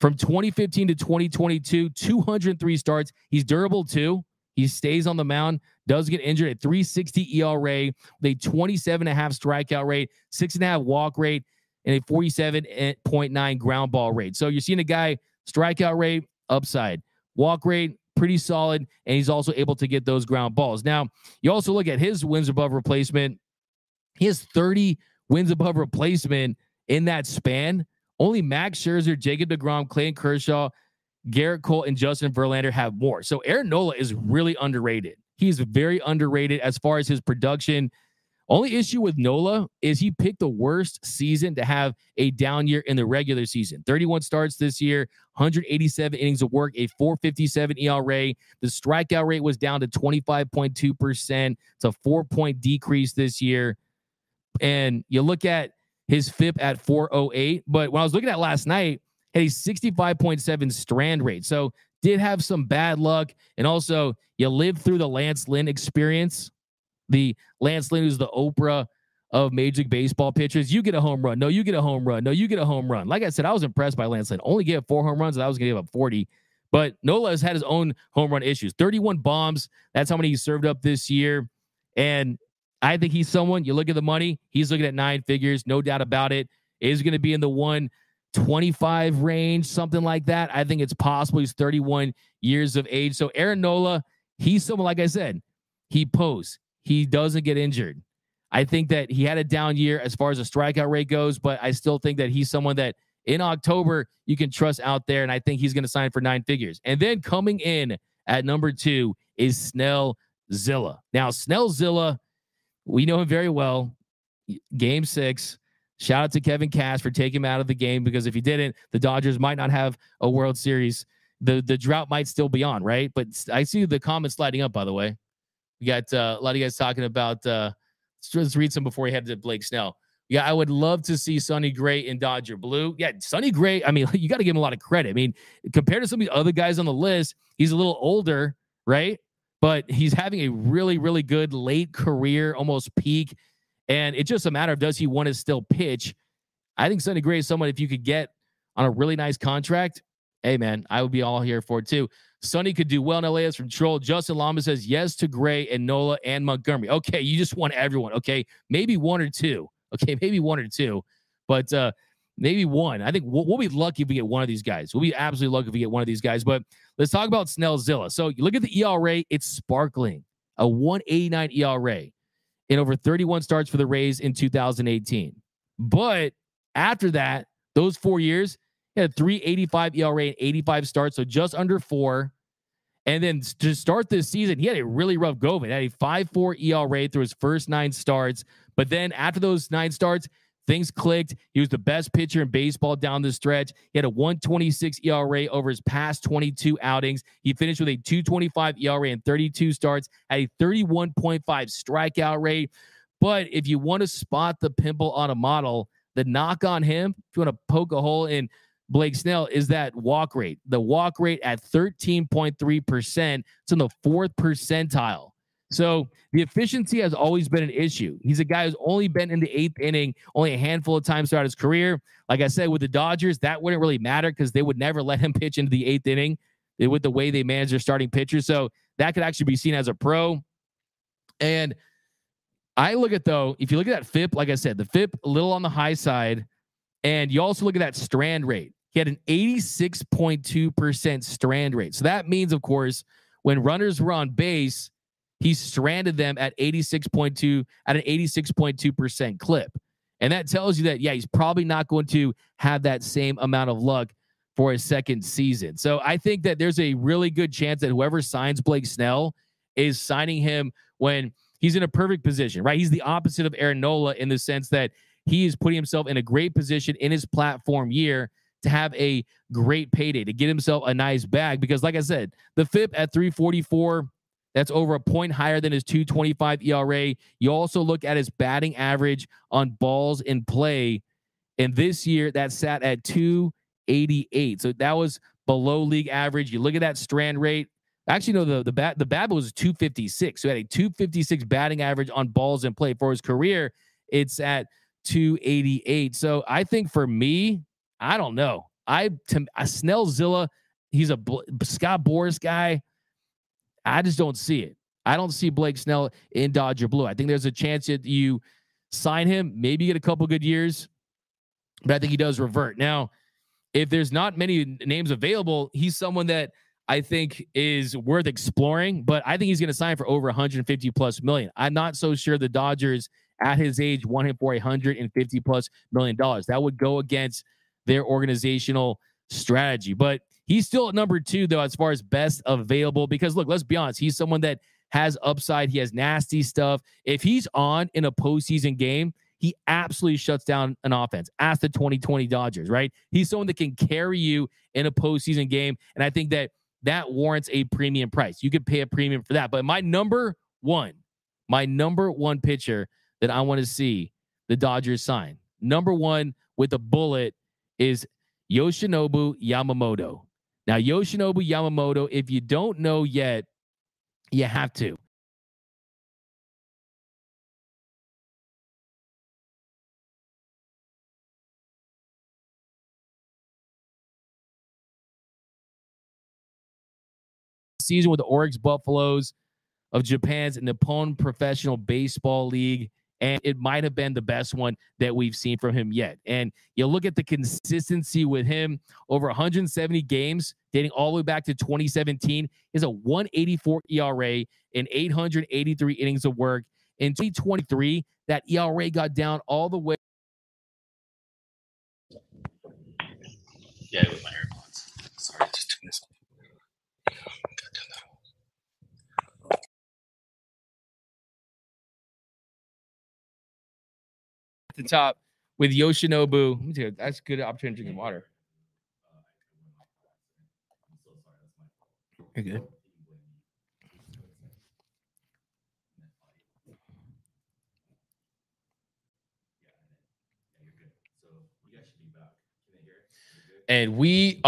From 2015 to 2022, 203 starts. He's durable too. He stays on the mound, does get injured at 3.60 ERA, with a 27.5 strikeout rate, 6.5 walk rate, and a 47.9 ground ball rate. So you're seeing a guy, strikeout rate, upside. Walk rate, pretty solid, and he's also able to get those ground balls. Now, you also look at his wins above replacement. He has 30 wins above replacement in that span. Only Max Scherzer, Jacob deGrom, Clayton Kershaw, Garrett Cole, and Justin Verlander have more. So Aaron Nola is really underrated. He's very underrated as far as his production. Only issue with Nola is he picked the worst season to have a down year in the regular season. 31 starts this year, 187 innings of work, a 4.57 ERA. The strikeout rate was down to 25.2%. It's a 4-point decrease this year. And you look at his FIP at 4.08. But when I was looking at last night, had a 65.7 strand rate. So did have some bad luck. And also you lived through the Lance Lynn experience. The Lance Lynn, who's the Oprah of Major League Baseball pitchers. You get a home run. No, you get a home run. No, you get a home run. Like I said, I was impressed by Lance Lynn. Only gave 4 home runs, and I was going to give up 40. But Nola has had his own home run issues. 31 bombs. That's how many he served up this year. And I think he's someone, you look at the money, he's looking at 9 figures, no doubt about it. Is going to be in the 125 range, something like that. I think it's possible. He's 31 years of age. So Aaron Nola, he's someone, like I said, he posts. He doesn't get injured. I think that he had a down year as far as the strikeout rate goes, but I still think that he's someone that in October you can trust out there, and I think he's going to sign for 9 figures. And then coming in at number 2 is Snellzilla. Now, Snellzilla, we know him very well. Game 6. Shout out to Kevin Cash for taking him out of the game, because if he didn't, the Dodgers might not have a World Series. The drought might still be on, right? But I see the comments sliding up, by the way. We got a lot of you guys talking about, let's read some before we head to Blake Snell. Yeah, I would love to see Sonny Gray in Dodger blue. Yeah, Sonny Gray, I mean, you got to give him a lot of credit. I mean, compared to some of the other guys on the list, he's a little older, right? But he's having a really, really good late career, almost peak. And it's just a matter of, does he want to still pitch? I think Sonny Gray is someone, if you could get on a really nice contract hey, man, I would be all here for it too. Sonny could do well in LAS from Troll. Justin Lamba says yes to Gray and Nola and Montgomery. Okay, you just want everyone. Okay, maybe one or two. Okay, maybe one or two. But maybe one. I think we'll be lucky if we get one of these guys. We'll be absolutely lucky if we get one of these guys. But let's talk about Snellzilla. So you look at the ERA. It's sparkling. A 1.89 ERA in over 31 starts for the Rays in 2018. But after that, those 4 years, he had a 3.85 ERA and 85 starts, so just under four. And then to start this season, he had a really rough go of it. He had a 5.4 ERA through his first 9 starts. But then after those 9 starts, things clicked. He was the best pitcher in baseball down the stretch. He had a 1.26 ERA over his past 22 outings. He finished with a 2.25 ERA and 32 starts at a 31.5 strikeout rate. But if you want to spot the pimple on a model, the knock on him, if you want to poke a hole in Blake Snell, is that walk rate. The walk rate at 13.3%. It's in the 4th percentile. So the efficiency has always been an issue. He's a guy who's only been in the 8th inning only a handful of times throughout his career. Like I said, with the Dodgers, that wouldn't really matter because they would never let him pitch into the 8th inning with the way they manage their starting pitchers. So that could actually be seen as a pro. And I look at, though, if you look at that FIP, like I said, the FIP a little on the high side. And you also look at that strand rate. He had an 86.2% strand rate. So that means, of course, when runners were on base, he stranded them at 86.2 at an 86.2% clip. And that tells you that, yeah, he's probably not going to have that same amount of luck for his second season. So I think that there's a really good chance that whoever signs Blake Snell is signing him when he's in a perfect position, right? He's the opposite of Aaron Nola in the sense that he is putting himself in a great position in his platform year to have a great payday, to get himself a nice bag. Because like I said, the FIP at 344, that's over a point higher than his 2.25 ERA. You also look at his batting average on balls in play. And this year, that sat at 2.88. So that was below league average. You look at that strand rate. Actually, no, the BABIP was 256. So he had a 256 batting average on balls in play. For his career, it's at 2.88. So I think for me, I don't know. Snellzilla, he's a Scott Boras guy. I just don't see it. I don't see Blake Snell in Dodger blue. I think there's a chance that you sign him, maybe get a couple good years, but I think he does revert. Now, if there's not many names available, he's someone that I think is worth exploring, but I think he's going to sign for over 150 plus million. I'm not so sure the Dodgers at his age want him for $150+ million. That would go against their organizational strategy, but he's still at number 2, though, as far as best available, because look, let's be honest. He's someone that has upside. He has nasty stuff. If he's on in a postseason game, he absolutely shuts down an offense. Ask the 2020 Dodgers, right? He's someone that can carry you in a postseason game. And I think that that warrants a premium price. You could pay a premium for that. But my number one pitcher that I want to see the Dodgers sign, number 1 with a bullet, is Yoshinobu Yamamoto. Now, Yoshinobu Yamamoto, if you don't know yet, you have to. Season with the Oryx Buffaloes of Japan's Nippon Professional Baseball League, and it might have been the best one that we've seen from him yet. And you look at the consistency with him over 170 games, dating all the way back to 2017, is a 1.84 ERA in 883 innings of work. In 2023, that ERA got down all the way. Yeah, with my AirPods. Sorry, just doing this. The top with Yoshinobu. Let me tell you, that's a good opportunity to drink water. You're good. And we're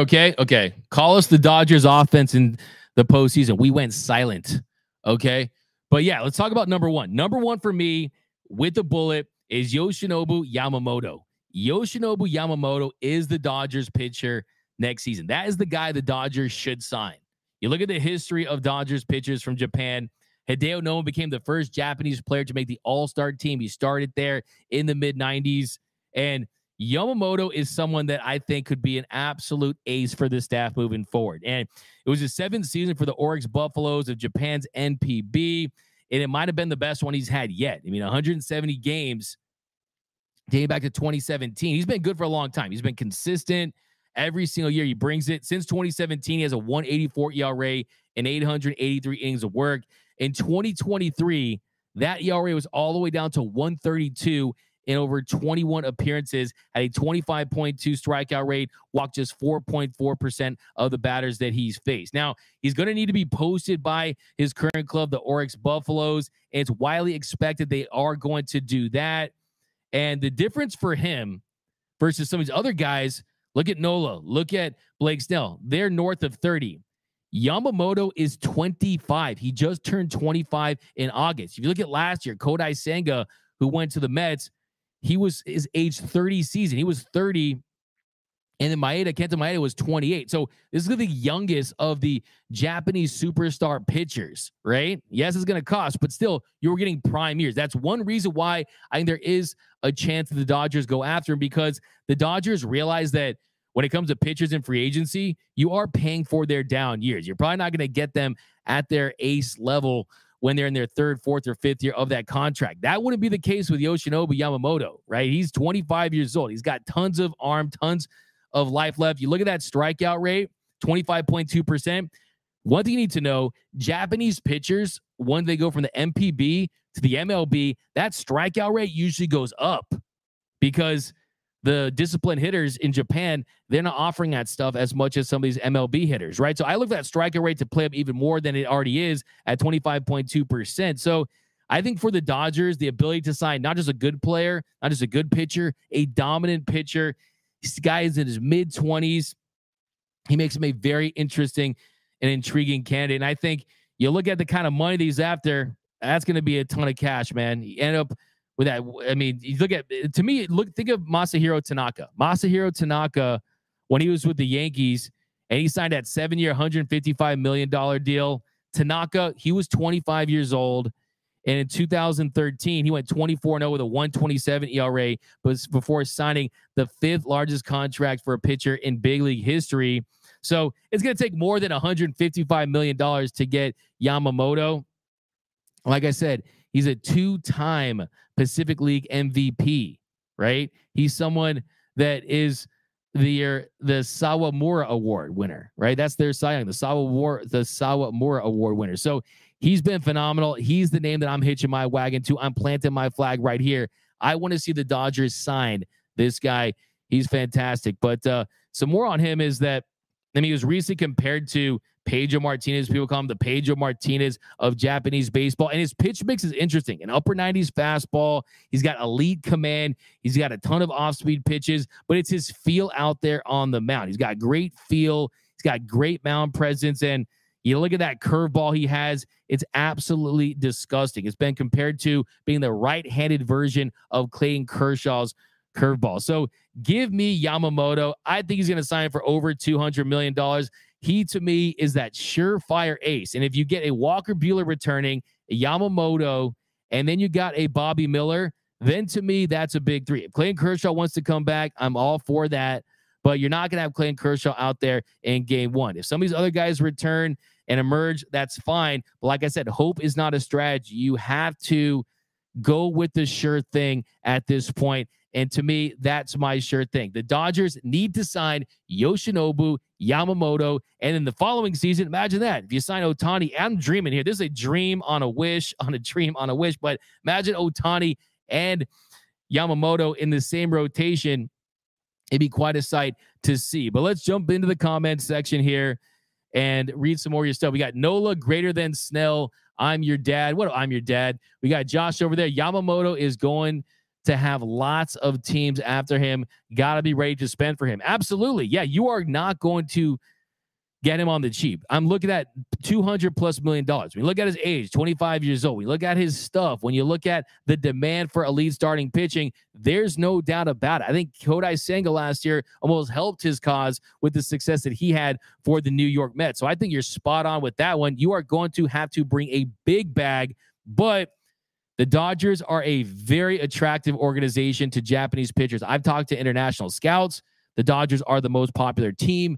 okay. Okay. Call us the Dodgers offense in the postseason. We went silent. Okay. But yeah, let's talk about number 1. Number 1 for me with the bullet is Yoshinobu Yamamoto. Yoshinobu Yamamoto is the Dodgers pitcher next season. That is the guy the Dodgers should sign. You look at the history of Dodgers pitchers from Japan. Hideo Noah became the first Japanese player to make the all-star team. He started there in the mid-90s. And Yamamoto is someone that I think could be an absolute ace for the staff moving forward. And it was his seventh season for the Oryx Buffaloes of Japan's NPB. And it might have been the best one he's had yet. I mean, 170 games dating back to 2017. He's been good for a long time. He's been consistent. Every single year he brings it. Since 2017, he has a 1.84 ERA and 883 innings of work. In 2023, that ERA was all the way down to 1.32 in over 21 appearances, at a 25.2 strikeout rate, walked just 4.4% of the batters that he's faced. Now, he's going to need to be posted by his current club, the Oryx Buffaloes. And it's widely expected they are going to do that. And the difference for him versus some of these other guys, look at Nola, look at Blake Snell. They're north of 30. Yamamoto is 25. He just turned 25 in August. If you look at last year, Kodai Senga, who went to the Mets, he was his age 30 season. He was 30. And then Kenta Maeda was 28. So this is the youngest of the Japanese superstar pitchers, right? Yes, it's going to cost, but still, you're getting prime years. That's one reason why I think there is a chance that the Dodgers go after him, because the Dodgers realize that when it comes to pitchers in free agency, you are paying for their down years. You're probably not going to get them at their ace level when they're in their third, fourth, or fifth year of that contract. That wouldn't be the case with Yoshinobu Yamamoto, right? He's 25 years old. He's got tons of arm, tons of life left. You look at that strikeout rate, 25.2%. One thing you need to know, Japanese pitchers, when they go from the MPB to the MLB, that strikeout rate usually goes up because the disciplined hitters in Japan, they're not offering that stuff as much as some of these MLB hitters, right? So I look at that strikeout rate to play up even more than it already is at 25.2%. So I think for the Dodgers, the ability to sign not just a good player, not just a good pitcher, a dominant pitcher. This guy is in his mid-20s. He makes him a very interesting and intriguing candidate. And I think you look at the kind of money that he's after, that's going to be a ton of cash, man. You end up with that. I mean, you look at, to me, think of Masahiro Tanaka. Masahiro Tanaka, when he was with the Yankees, and he signed that 7-year, $155 million deal. Tanaka, he was 25 years old. And in 2013, he went 24-0 with a 1.27 ERA, but before signing the fifth largest contract for a pitcher in big league history. So it's going to take more than $155 million to get Yamamoto. Like I said, he's a two-time Pacific League MVP, right? He's someone that is the Sawamura Award winner, right? That's their Cy Young, the Sawamura Award winner. So he's been phenomenal. He's the name that I'm hitching my wagon to. I'm planting my flag right here. I want to see the Dodgers sign this guy. He's fantastic. But some more on him is that, I mean, he was recently compared to Pedro Martinez. People call him the Pedro Martinez of Japanese baseball. And his pitch mix is interesting. An upper 90s fastball. He's got elite command. He's got a ton of off-speed pitches. But it's his feel out there on the mound. He's got great feel. He's got great mound presence. And you look at that curveball he has, it's absolutely disgusting. It's been compared to being the right-handed version of Clayton Kershaw's curveball. So give me Yamamoto. I think he's going to sign for over $200 million. He, to me, is that surefire ace. And if you get a Walker Buehler returning, a Yamamoto, and then you got a Bobby Miller, then to me, that's a big three. If Clayton Kershaw wants to come back, I'm all for that. But you're not going to have Clayton Kershaw out there in game one. If some of these other guys return and emerge, that's fine. But like I said, hope is not a strategy. You have to go with the sure thing at this point. And to me, that's my sure thing. The Dodgers need to sign Yoshinobu Yamamoto. And in the following season, imagine that. If you sign Ohtani, I'm dreaming here. This is a dream on a wish, on a dream, on a wish. But imagine Ohtani and Yamamoto in the same rotation. It'd be quite a sight to see. But let's jump into the comment section here and read some more of your stuff. We got Nola greater than Snell. I'm your dad. What? I'm your dad. We got Josh over there. Yamamoto is going to have lots of teams after him. Got to be ready to spend for him. Absolutely. Yeah, you are not going to Get him on the cheap. I'm looking at $200+ million. We look at his age, 25 years old. We look at his stuff. When you look at the demand for elite starting pitching, there's no doubt about it. I think Kodai Senga last year almost helped his cause with the success that he had for the New York Mets. So I think you're spot on with that one. You are going to have to bring a big bag, but the Dodgers are a very attractive organization to Japanese pitchers. I've talked to international scouts. The Dodgers are the most popular team.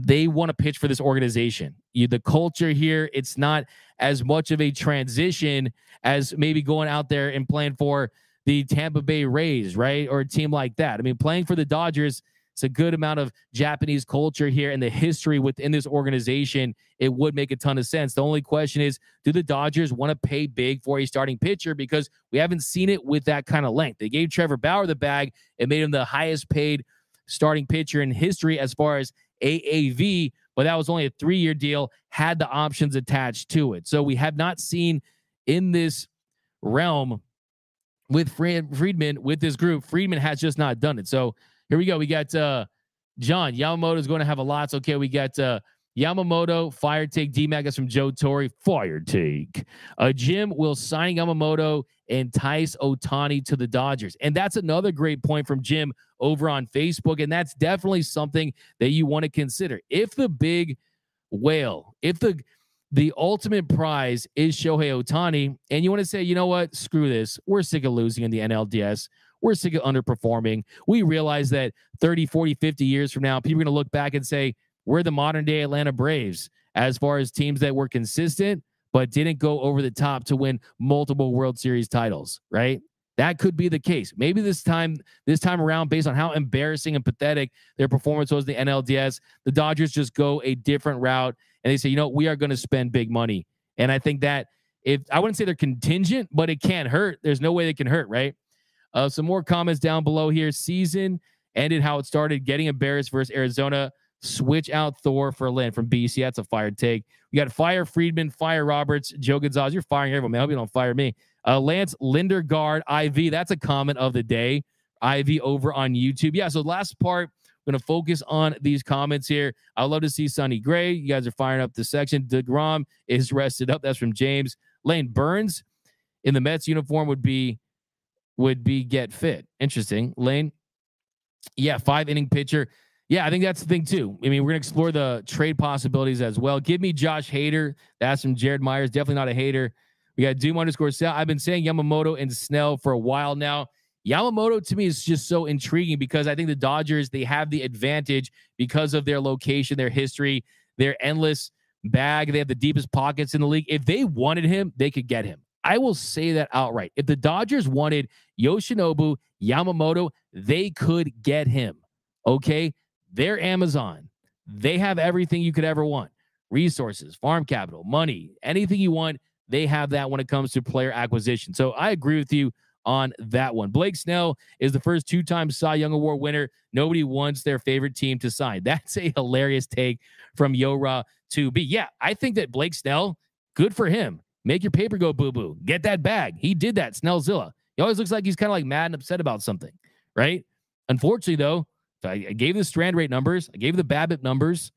They want to pitch for this organization. The culture here, it's not as much of a transition as maybe going out there and playing for the Tampa Bay Rays, right? Or a team like that. I mean, playing for the Dodgers, it's a good amount of Japanese culture here and the history within this organization. It would make a ton of sense. The only question is, do the Dodgers want to pay big for a starting pitcher? Because we haven't seen it with that kind of length. They gave Trevor Bauer the bag and made him the highest paid starting pitcher in history as far as AAV, but that was only a 3-year deal, had the options attached to it. So we have not seen in this realm with Friedman, with this group, Friedman has just not done it. So here we go. We got John Yamamoto is going to have a lot. Okay. We got Yamamoto fire take. D-Mac is from Joe Torre fire take. Jim will sign Yamamoto entice Ohtani to the Dodgers. And that's another great point from Jim over on Facebook. And that's definitely something that you want to consider. If the big whale, if the ultimate prize is Shohei Ohtani, and you want to say, you know what, screw this. We're sick of losing in the NLDS. We're sick of underperforming. We realize that 30, 40, 50 years from now, people are going to look back and say, we're the modern day Atlanta Braves as far as teams that were consistent, but didn't go over the top to win multiple World Series titles, right? That could be the case. Maybe this time around, based on how embarrassing and pathetic their performance was in the NLDS, the Dodgers just go a different route and they say, you know, we are going to spend big money. And I think that if I wouldn't say they're contingent, but it can't hurt. There's no way they can hurt, right? Some more comments down below here. Season ended how it started, getting embarrassed versus Arizona. Switch out Thor for Lynn from BC. That's a fire take. We got fire Friedman, fire Roberts, Joe Gonzalez. You're firing everyone, man. I hope you don't fire me. Lance Lindergaard, IV. That's a comment of the day. IV over on YouTube. Yeah, so last part, we're going to focus on these comments here. I'd love to see Sonny Gray. You guys are firing up the section. DeGrom is rested up. That's from James. Lane Burns in the Mets uniform would be get fit. Interesting. Lane. Yeah, 5-inning pitcher. Yeah, I think that's the thing too. I mean, we're going to explore the trade possibilities as well. Give me Josh Hader. That's from Jared Myers. Definitely not a hater. We got Doom _ Snell. I've been saying Yamamoto and Snell for a while now. Yamamoto to me is just so intriguing because I think the Dodgers, they have the advantage because of their location, their history, their endless bag. They have the deepest pockets in the league. If they wanted him, they could get him. I will say that outright. If the Dodgers wanted Yoshinobu Yamamoto, they could get him. Okay. They're Amazon. They have everything you could ever want. Resources, farm capital, money, anything you want. They have that when it comes to player acquisition. So I agree with you on that one. Blake Snell is the first 2-time Cy Young Award winner. Nobody wants their favorite team to sign. That's a hilarious take from Yora2B. Yeah, I think that Blake Snell, good for him. Make your paper go boo-boo. Get that bag. He did that, Snellzilla. He always looks like he's kind of like mad and upset about something, right? Unfortunately, though, I gave the strand rate numbers. I gave the BABIP numbers,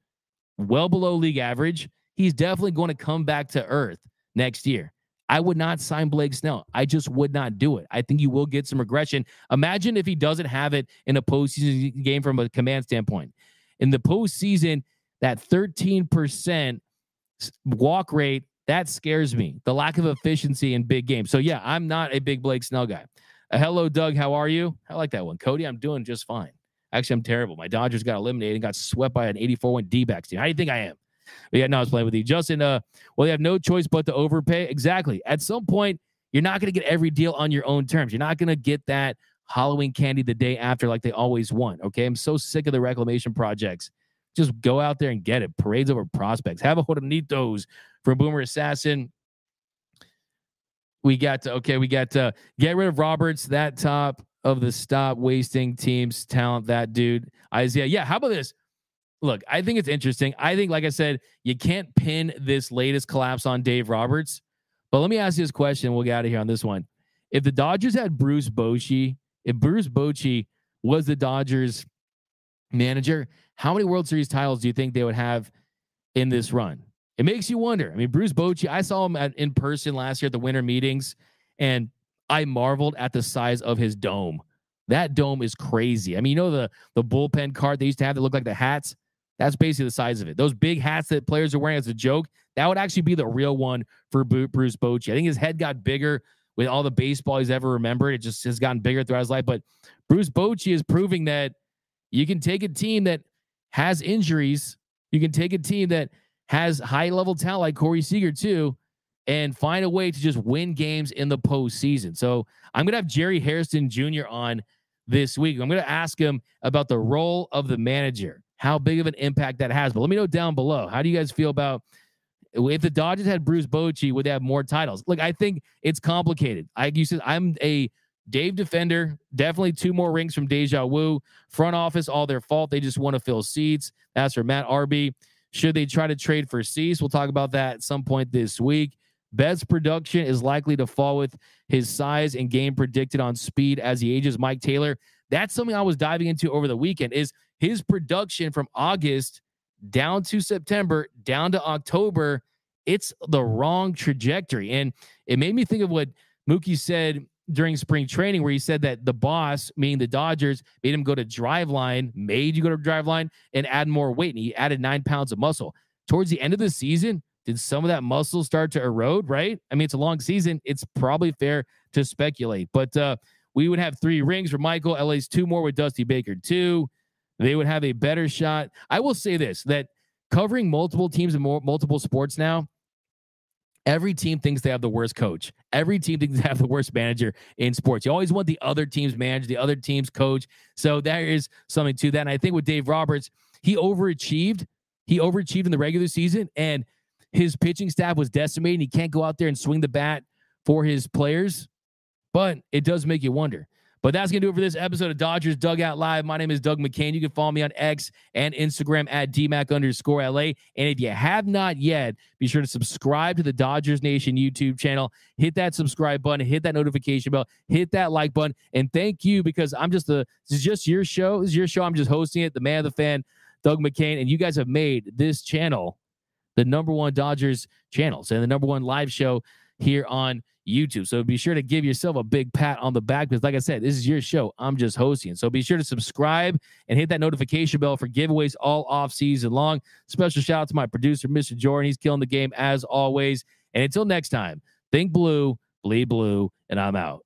well below league average. He's definitely going to come back to earth next year. I would not sign Blake Snell. I just would not do it. I think you will get some regression. Imagine if he doesn't have it in a postseason game from a command standpoint. In the postseason, that 13% walk rate, that scares me. The lack of efficiency in big games. So yeah, I'm not a big Blake Snell guy. Hello, Doug. How are you? I like that one. Cody, I'm doing just fine. Actually, I'm terrible. My Dodgers got eliminated and got swept by an 84-win D-backs team. How do you think I am? But yeah, no, I was playing with you. Justin, well, they have no choice but to overpay. Exactly. At some point, you're not going to get every deal on your own terms. You're not going to get that Halloween candy the day after like they always want, okay? I'm so sick of the reclamation projects. Just go out there and get it. Parades over prospects. Have a jodonitos from Boomer Assassin. We got get rid of Roberts, that top of the stop wasting teams talent, that dude Isaiah. Yeah, how about this? Look, I think it's interesting. I think, like I said, you can't pin this latest collapse on Dave Roberts, but let me ask you this question. We'll get out of here on this one. If the Dodgers had Bruce Bochy, if Bruce Bochy was the Dodgers manager, How many World Series titles do you think they would have in this run? It makes you wonder. I mean, Bruce Bochy, I saw him in person last year at the winter meetings, and I marveled at the size of his dome. That dome is crazy. I mean, you know, the bullpen card they used to have that looked like the hats? That's basically the size of it. Those big hats that players are wearing as a joke, that would actually be the real one for Bruce Bochy. I think his head got bigger with all the baseball he's ever remembered. It just has gotten bigger throughout his life. But Bruce Bochy is proving that you can take a team that has injuries, you can take a team that has high-level talent like Corey Seager too, and find a way to just win games in the postseason. So I'm going to have Jerry Hairston Jr. on this week. I'm going to ask him about the role of the manager, how big of an impact that has. But let me know down below, how do you guys feel about if the Dodgers had Bruce Bochy, would they have more titles? Look, I think it's complicated. I'm a Dave defender, definitely 2 more rings from Deja Wu. Front office, all their fault. They just want to fill seats. That's for Matt Arby. Should they try to trade for Cease? We'll talk about that at some point this week. Betts' production is likely to fall with his size and game predicted on speed as he ages. Mike Taylor, that's something I was diving into over the weekend, is his production from August down to September, down to October. It's the wrong trajectory. And it made me think of what Mookie said during spring training, where he said that the boss, meaning the Dodgers, made him go to driveline, made you go to driveline and add more weight. And he added 9 pounds of muscle towards the end of the season. Did some of that muscle start to erode, right? I mean, it's a long season. It's probably fair to speculate, but we would have 3 rings for Michael. LA's 2 more with Dusty Baker, 2. They would have a better shot. I will say this, that covering multiple teams and multiple sports now, every team thinks they have the worst coach. Every team thinks they have the worst manager in sports. You always want the other team's manager, the other team's coach. So there is something to that. And I think with Dave Roberts, he overachieved. He overachieved in the regular season, and his pitching staff was decimated. He can't go out there and swing the bat for his players, but it does make you wonder. But that's going to do it for this episode of Dodgers Dugout Live. My name is Doug McCain. You can follow me on X and Instagram at DMAC_LA. And if you have not yet, be sure to subscribe to the Dodgers Nation YouTube channel. Hit that subscribe button, hit that notification bell, hit that like button. And thank you, because I'm just this is just your show. This is your show. I'm just hosting it. The man of the fan, Doug McCain. And you guys have made this channel the #1 Dodgers channel, and the #1 live show here on YouTube. So be sure to give yourself a big pat on the back, because like I said, this is your show. I'm just hosting. So be sure to subscribe and hit that notification bell for giveaways all off season long. Special shout out to my producer, Mr. Jordan. He's killing the game as always. And until next time, think blue, bleed blue, and I'm out.